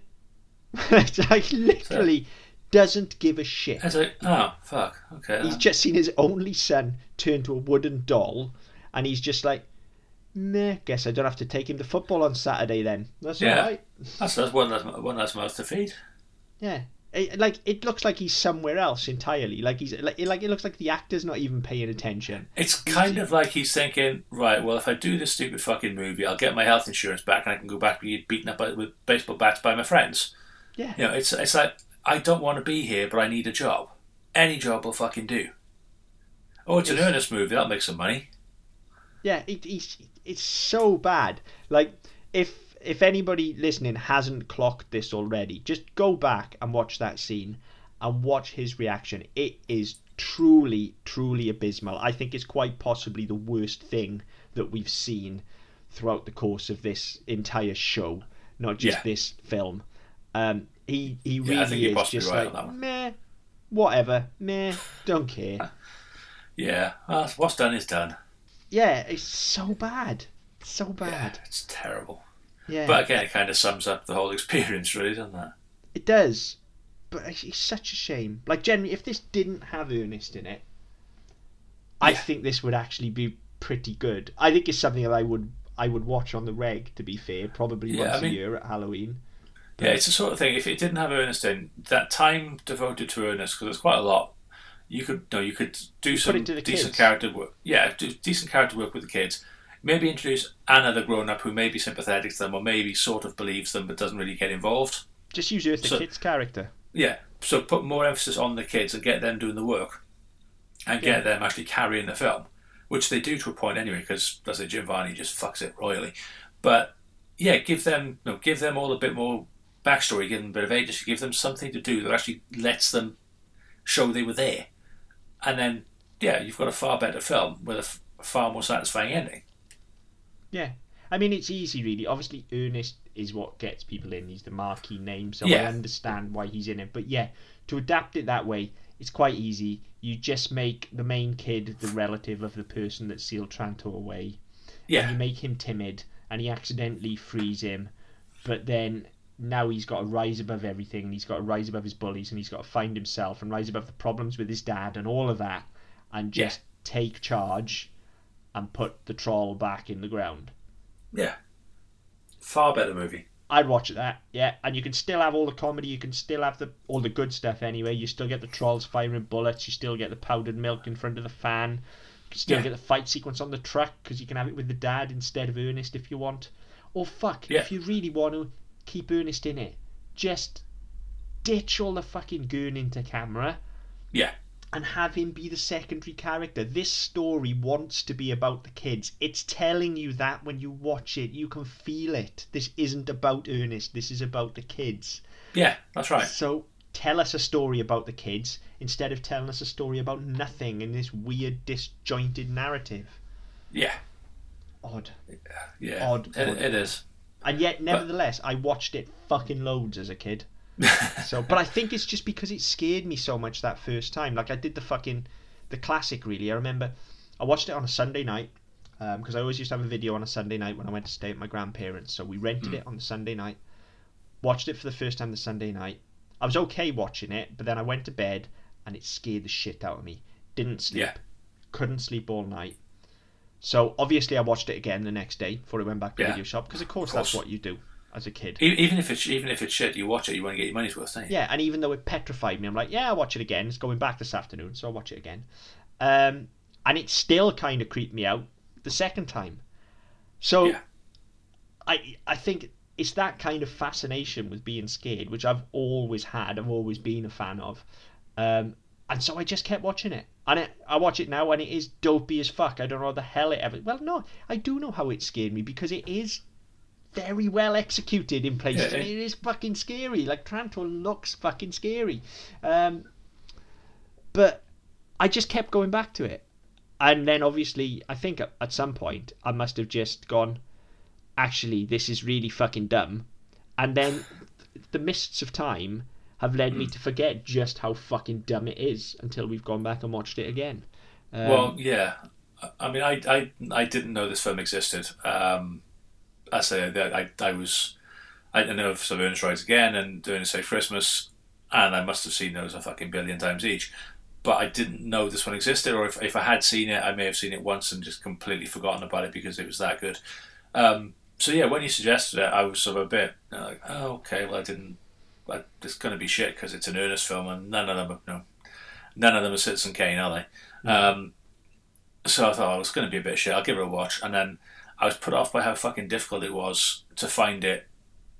It's like literally doesn't give a shit. It's like, oh fuck, okay. He's just seen his only son turn to a wooden doll, and he's just like, meh. Guess I don't have to take him to football on Saturday then. That's all right. That's one less mouth to feed. Yeah. It looks like he's somewhere else entirely. It looks like the actor's not even paying attention. It's kind of like he's thinking, right, well, if I do this stupid fucking movie, I'll get my health insurance back, and I can go back and be beaten up with baseball bats by my friends. Yeah, you know, it's like, I don't want to be here, but I need a job. Any job will fucking do. Oh, it's an Ernest movie. That'll make some money. Yeah, it's so bad. Like If anybody listening hasn't clocked this already, just go back and watch that scene and watch his reaction. It is truly, truly abysmal. I think it's quite possibly the worst thing that we've seen throughout the course of this entire show, not just this film. He really is just right, like, meh, whatever, meh, don't care. Yeah, what's done is done. Yeah, it's so bad. So bad. Yeah, it's terrible. Yeah. But again, it kind of sums up the whole experience, really, doesn't it? It does. But it's such a shame. Like, generally, if this didn't have Ernest in it, I think this would actually be pretty good. I think it's something that I would watch on the reg, to be fair, probably once a year at Halloween. But... yeah, it's the sort of thing, if it didn't have Ernest in, that time devoted to Ernest, because it's quite a lot, you could do some decent character work. Yeah, do decent character work with the kids. Maybe introduce another grown-up who may be sympathetic to them, or maybe sort of believes them but doesn't really get involved. Just use Eartha Kitt's character. Yeah, so put more emphasis on the kids and get them doing the work, and get them actually carrying the film, which they do to a point anyway, because let's say Jim Varney just fucks it royally. But yeah, give them all a bit more backstory, give them a bit of agency, give them something to do that actually lets them show they were there, and then you've got a far better film with a far more satisfying ending. Yeah, I mean, it's easy, really. Obviously, Ernest is what gets people in. He's the marquee name, so I understand why he's in it. But yeah, to adapt it that way, It's quite easy. You just make the main kid the relative of the person that sealed Trantor away. Yeah. And you make him timid, and he accidentally frees him. But then now he's got to rise above everything, and he's got to rise above his bullies, and he's got to find himself and rise above the problems with his dad and all of that, and just take charge and put the troll back in the ground. Yeah. Far better movie. I'd watch that, yeah. And you can still have all the comedy, you can still have all the good stuff anyway. You still get the trolls firing bullets, you still get the powdered milk in front of the fan, you can still get the fight sequence on the truck, because you can have it with the dad instead of Ernest if you want. Or if you really want to keep Ernest in it, just ditch all the fucking goon into camera. Yeah. And have him be the secondary character. This story wants to be about the kids. It's telling you that when you watch it. You can feel it. This isn't about Ernest. This is about the kids. Yeah, that's right. So tell us a story about the kids instead of telling us a story about nothing in this weird, disjointed narrative. Yeah. Odd. Yeah. Odd. It is. And yet, nevertheless, I watched it fucking loads as a kid. But I think it's just because it scared me so much that first time. Like, I did the classic, really. I remember I watched it on a Sunday night, because I always used to have a video on a Sunday night when I went to stay at my grandparents. So we rented it on the Sunday night, watched it for the first time the Sunday night. I was okay watching it, but then I went to bed and it scared the shit out of me. Didn't sleep. Yeah. Couldn't sleep all night. So obviously I watched it again the next day before it went back to the video shop, because of course that's what you do as a kid. Even if it's shit, you watch it, you want to get your money's worth, don't you? Yeah, and even though it petrified me, I'm like, I'll watch it again. It's going back this afternoon, so I'll watch it again. And it still kind of creeped me out the second time. So I think it's that kind of fascination with being scared, which I've always had, I've always been a fan of. And so I just kept watching it. And I watch it now and it is dopey as fuck. I don't know how the hell it ever... Well, no, I do know how it scared me, because it is... very well executed in places. Yeah. I mean, it is fucking scary. Like, Trantor looks fucking scary. But I just kept going back to it. And then, obviously, I think at some point, I must have just gone, actually, this is really fucking dumb. And then the mists of time have led me to forget just how fucking dumb it is until we've gone back and watched it again. I mean, I didn't know this film existed. I say that I didn't know of Ernest Rides Again and Ernest Saves Christmas, and I must have seen those a fucking billion times each, but I didn't know this one existed, or if I had seen it, I may have seen it once and just completely forgotten about it because it was that good. When you suggested it, I was sort of a bit like, oh, okay, well, it's going to be shit because it's an Ernest film, and none of them are Citizen Kane, are they? So I thought, it's going to be a bit of shit, I'll give it a watch, and then I was put off by how fucking difficult it was to find it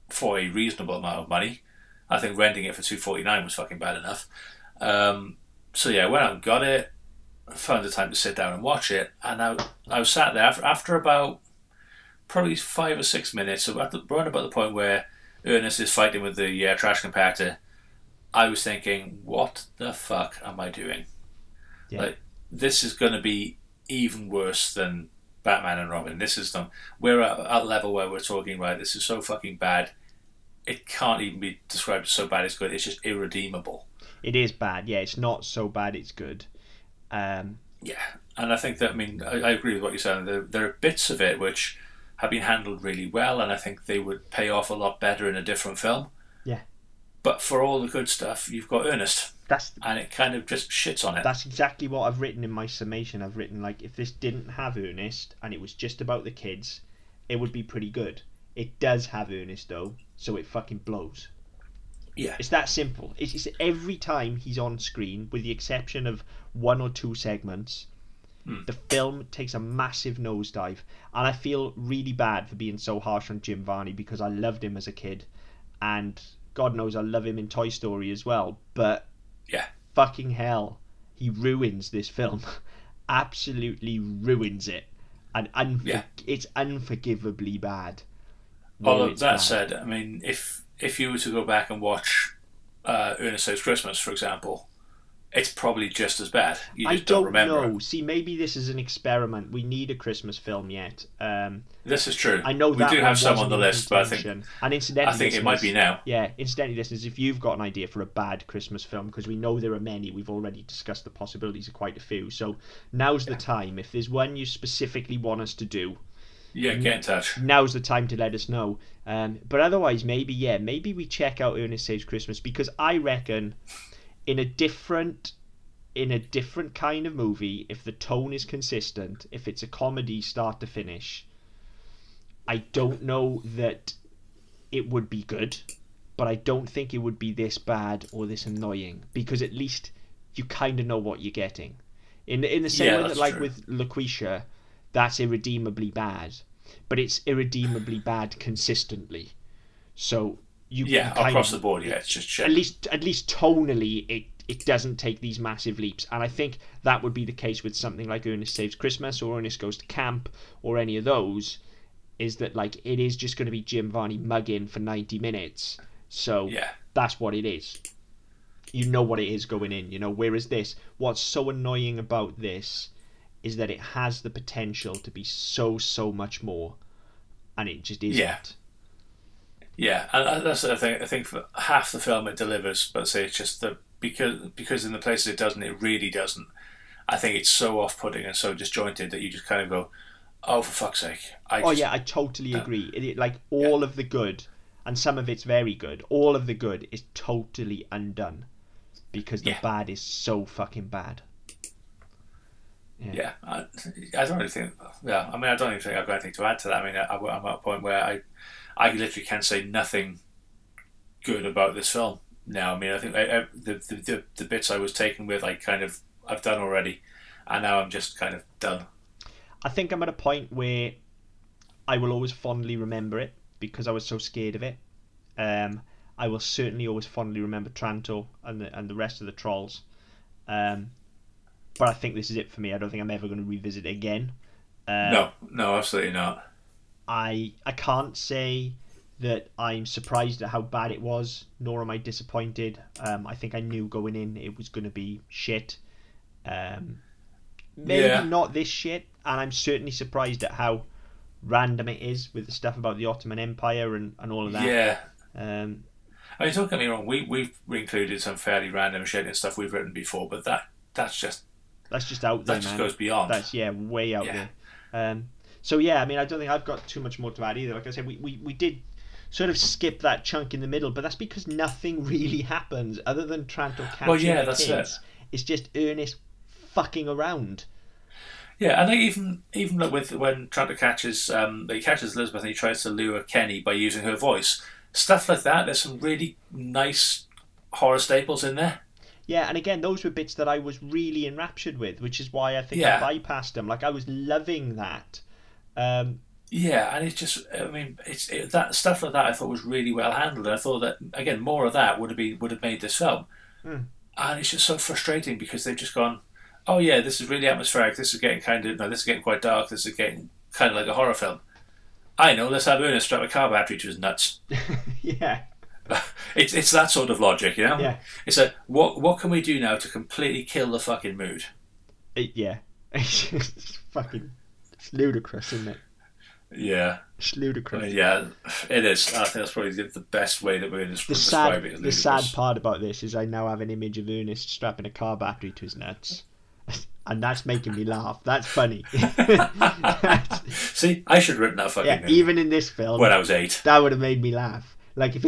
for a reasonable amount of money. I think renting it for $2.49 was fucking bad enough. I went out and got it, found the time to sit down and watch it, and I was sat there after about probably 5 or 6 minutes, so right about the point where Ernest is fighting with the trash compactor, I was thinking, what the fuck am I doing? Yeah. Like, this is going to be even worse than Batman and Robin. This is done. We're at a level where we're talking, right, this is so fucking bad, it can't even be described as so bad it's good. It's just irredeemable. It is bad, yeah. It's not so bad it's good. And I think that, I agree with what you're saying. There are bits of it which have been handled really well, and I think they would pay off a lot better in a different film. Yeah. But for all the good stuff, you've got Ernest. And it kind of just shits on it. That's exactly what I've written in my summation. I've written, like, if this didn't have Ernest and it was just about the kids, it would be pretty good. It does have Ernest, though, so it fucking blows. Yeah. It's that simple. It's every time he's on screen, with the exception of 1 or 2 segments, the film takes a massive nosedive. And I feel really bad for being so harsh on Jim Varney, because I loved him as a kid. And God knows I love him in Toy Story as well. But... yeah, fucking hell, he ruins this film. Absolutely ruins it, and it's unforgivably bad. Although that said, I mean, if you were to go back and watch Ernest Saves Christmas, for example, it's probably just as bad. You just don't remember. I don't know. See, maybe this is an experiment. We need a Christmas film yet. This is true. I know we do have some on the list, but I think it might be now. Yeah, incidentally, listeners, if you've got an idea for a bad Christmas film, because we know there are many, we've already discussed the possibilities of quite a few. So now's the time. If there's one you specifically want us to do, get in touch. Now's the time to let us know. But otherwise, maybe we check out Ernest Saves Christmas, because I reckon in a different kind of movie, if the tone is consistent, if it's a comedy start to finish, I don't know that it would be good, but I don't think it would be this bad or this annoying, because at least you kind of know what you're getting. In the same way that, like, true. With Lucretia, that's irredeemably bad, but it's irredeemably bad consistently. So you can across the board, it's just check. At least tonally, it doesn't take these massive leaps, and I think that would be the case with something like Ernest Saves Christmas or Ernest Goes to Camp or any of those. Is that, like, it is just going to be Jim Varney mugging for 90 minutes? So that's what it is. You know what it is going in. You know, whereas this, what's so annoying about this is that it has the potential to be so much more, and it just isn't. Yeah, and that's the thing. I think for half the film it delivers, but say it's just the because in the places it doesn't, it really doesn't. I think it's so off-putting and so disjointed that you just kind of go, oh, for fuck's sake. I totally agree. All of the good, and some of it's very good, all of the good is totally undone because the bad is so fucking bad. I don't really think... Yeah, I mean, I don't even think I've got anything to add to that. I mean, I'm at a point where I literally can say nothing good about this film now. I mean, I think the bits I was taken with, I've done already, and now I'm just kind of done. I think I'm at a point where I will always fondly remember it because I was so scared of it. I will certainly always fondly remember Trantor and the rest of the trolls. But I think this is it for me. I don't think I'm ever going to revisit it again. No, absolutely not. I can't say that I'm surprised at how bad it was, nor am I disappointed. I think I knew going in it was going to be shit. Maybe not this shit, and I'm certainly surprised at how random it is with the stuff about the Ottoman Empire and all of that. Yeah. I mean, don't get me wrong, we've included some fairly random shit and stuff we've written before, but that's just out there. That just goes beyond. That's way out there. I mean, I don't think I've got too much more to add either. Like I said, we did sort of skip that chunk in the middle, but that's because nothing really happens other than Trantor catching the kids. It. It's just Ernest fucking around. Yeah, and even like with when Trantor catches Elizabeth and he tries to lure Kenny by using her voice, stuff like that. There's some really nice horror staples in there. Yeah, and again, those were bits that I was really enraptured with, which is why I think I bypassed them. Like, I was loving that. And it's just, I mean, it's that stuff like that I thought was really well handled. And I thought that, again, more of that would have made this film. Mm. And it's just so frustrating because they've just gone, oh yeah, this is really atmospheric. This is getting quite dark. This is getting kind of like a horror film. I know. Let's have Ernest strap a car battery to his nuts. Yeah, it's that sort of logic, you know. Yeah. It's a what can we do now to completely kill the fucking mood? It's fucking ludicrous, isn't it? Yeah, it's ludicrous. I mean, yeah, it is. I think that's probably the best way that we're going to describe it. The sad part about this is I now have an image of Ernest strapping a car battery to his nuts. And that's making me laugh. That's funny. See, I should have written that fucking thing. Even in this film, when I was 8, that would have made me laugh. Like if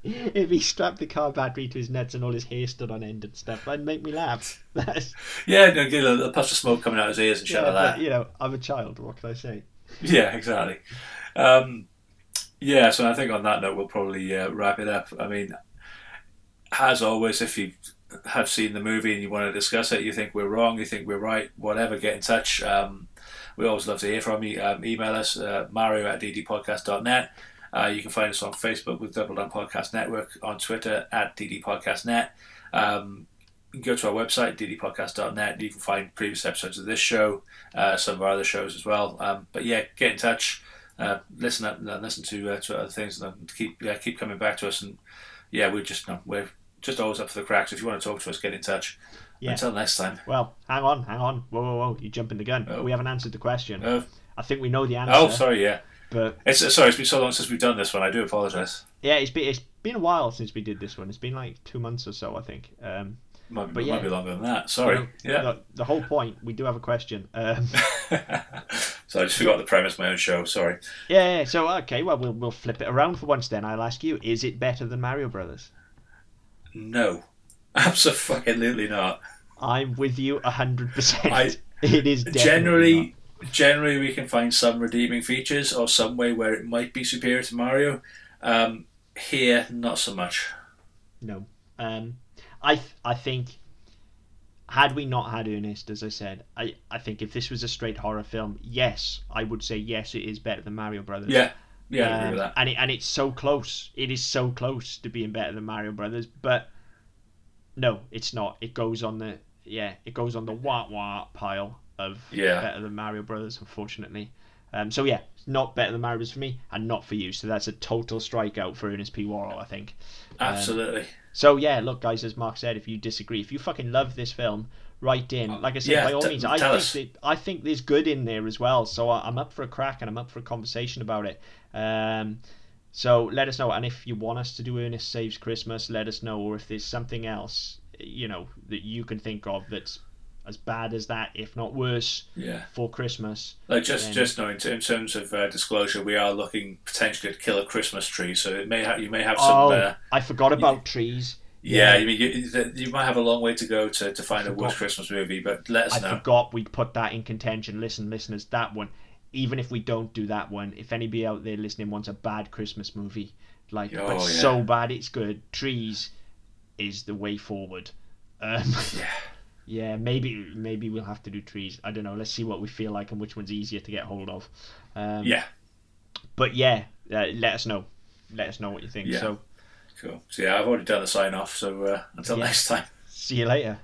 he strapped the car battery to his nuts and all his hair stood on end and stuff, that'd make me laugh. Get a puff of smoke coming out of his ears and shit like that. You know, I'm a child. What can I say? Yeah, exactly. So I think on that note, we'll probably wrap it up. I mean, as always, if you have seen the movie and you want to discuss it, you think we're wrong, you think we're right, whatever, get in touch. We always love to hear from you. Email us, mario@ddpodcast.net. You can find us on Facebook with Double Down Podcast Network, on Twitter @ddpodcastnet. Go to our website, ddpodcast.net. You can find previous episodes of this show, some of our other shows as well. Get in touch, listen up, listen to other things, and keep coming back to us. And we're just always up for the cracks. If you want to talk to us, get in touch. Yeah. Until next time. Well, hang on. Whoa. You're jumping the gun. Oh. We haven't answered the question. I think we know the answer. Oh, sorry, yeah. But it's been so long since we've done this one. I do apologise. Yeah, it's been a while since we did this one. It's been like 2 months or so, I think. Might be longer than that. Sorry. The whole point, we do have a question. So I just forgot the premise of my own show. Sorry. Yeah. So okay, well we'll flip it around for once then. I'll ask you: is it better than Mario Brothers? No, absolutely not. I'm with you 100%. It is generally. Generally, we can find some redeeming features or some way where it might be superior to Mario. Here, not so much. No. I think, had we not had Ernest, as I said, I think if this was a straight horror film, yes, I would say yes, it is better than Mario Brothers. Yeah, I agree with that. And it's so close. It is so close to being better than Mario Brothers, but no, it's not. It goes on the wah-wah pile of better than Mario Brothers, unfortunately. So not better than Mario Brothers for me, and not for you. So that's a total strikeout for Ernest P. Worrell, I think. Absolutely. So look, guys, as Mark said, if you disagree, if you fucking love this film, write in. Like I said, by all means, I think there's good in there as well. So I'm up for a crack and I'm up for a conversation about it. So let us know, and if you want us to do Ernest Saves Christmas, let us know, or if there's something else that you can think of that's as bad as that, if not worse, for Christmas. Like just knowing, in terms of disclosure, we are looking potentially at Killer Christmas trees, so it may you may have some... I forgot about trees. Yeah, I mean, you might have a long way to go to find a worse Christmas movie, but let us know. I forgot we put that in contention. Listen, listeners, that one, even if we don't do that one, if anybody out there listening wants a bad Christmas movie, so bad it's good, trees is the way forward. Yeah, maybe we'll have to do trees. I don't know. Let's see what we feel like and which one's easier to get hold of. But let us know. Let us know what you think. Yeah. So, cool. So I've already done the sign off. So until next time. See you later.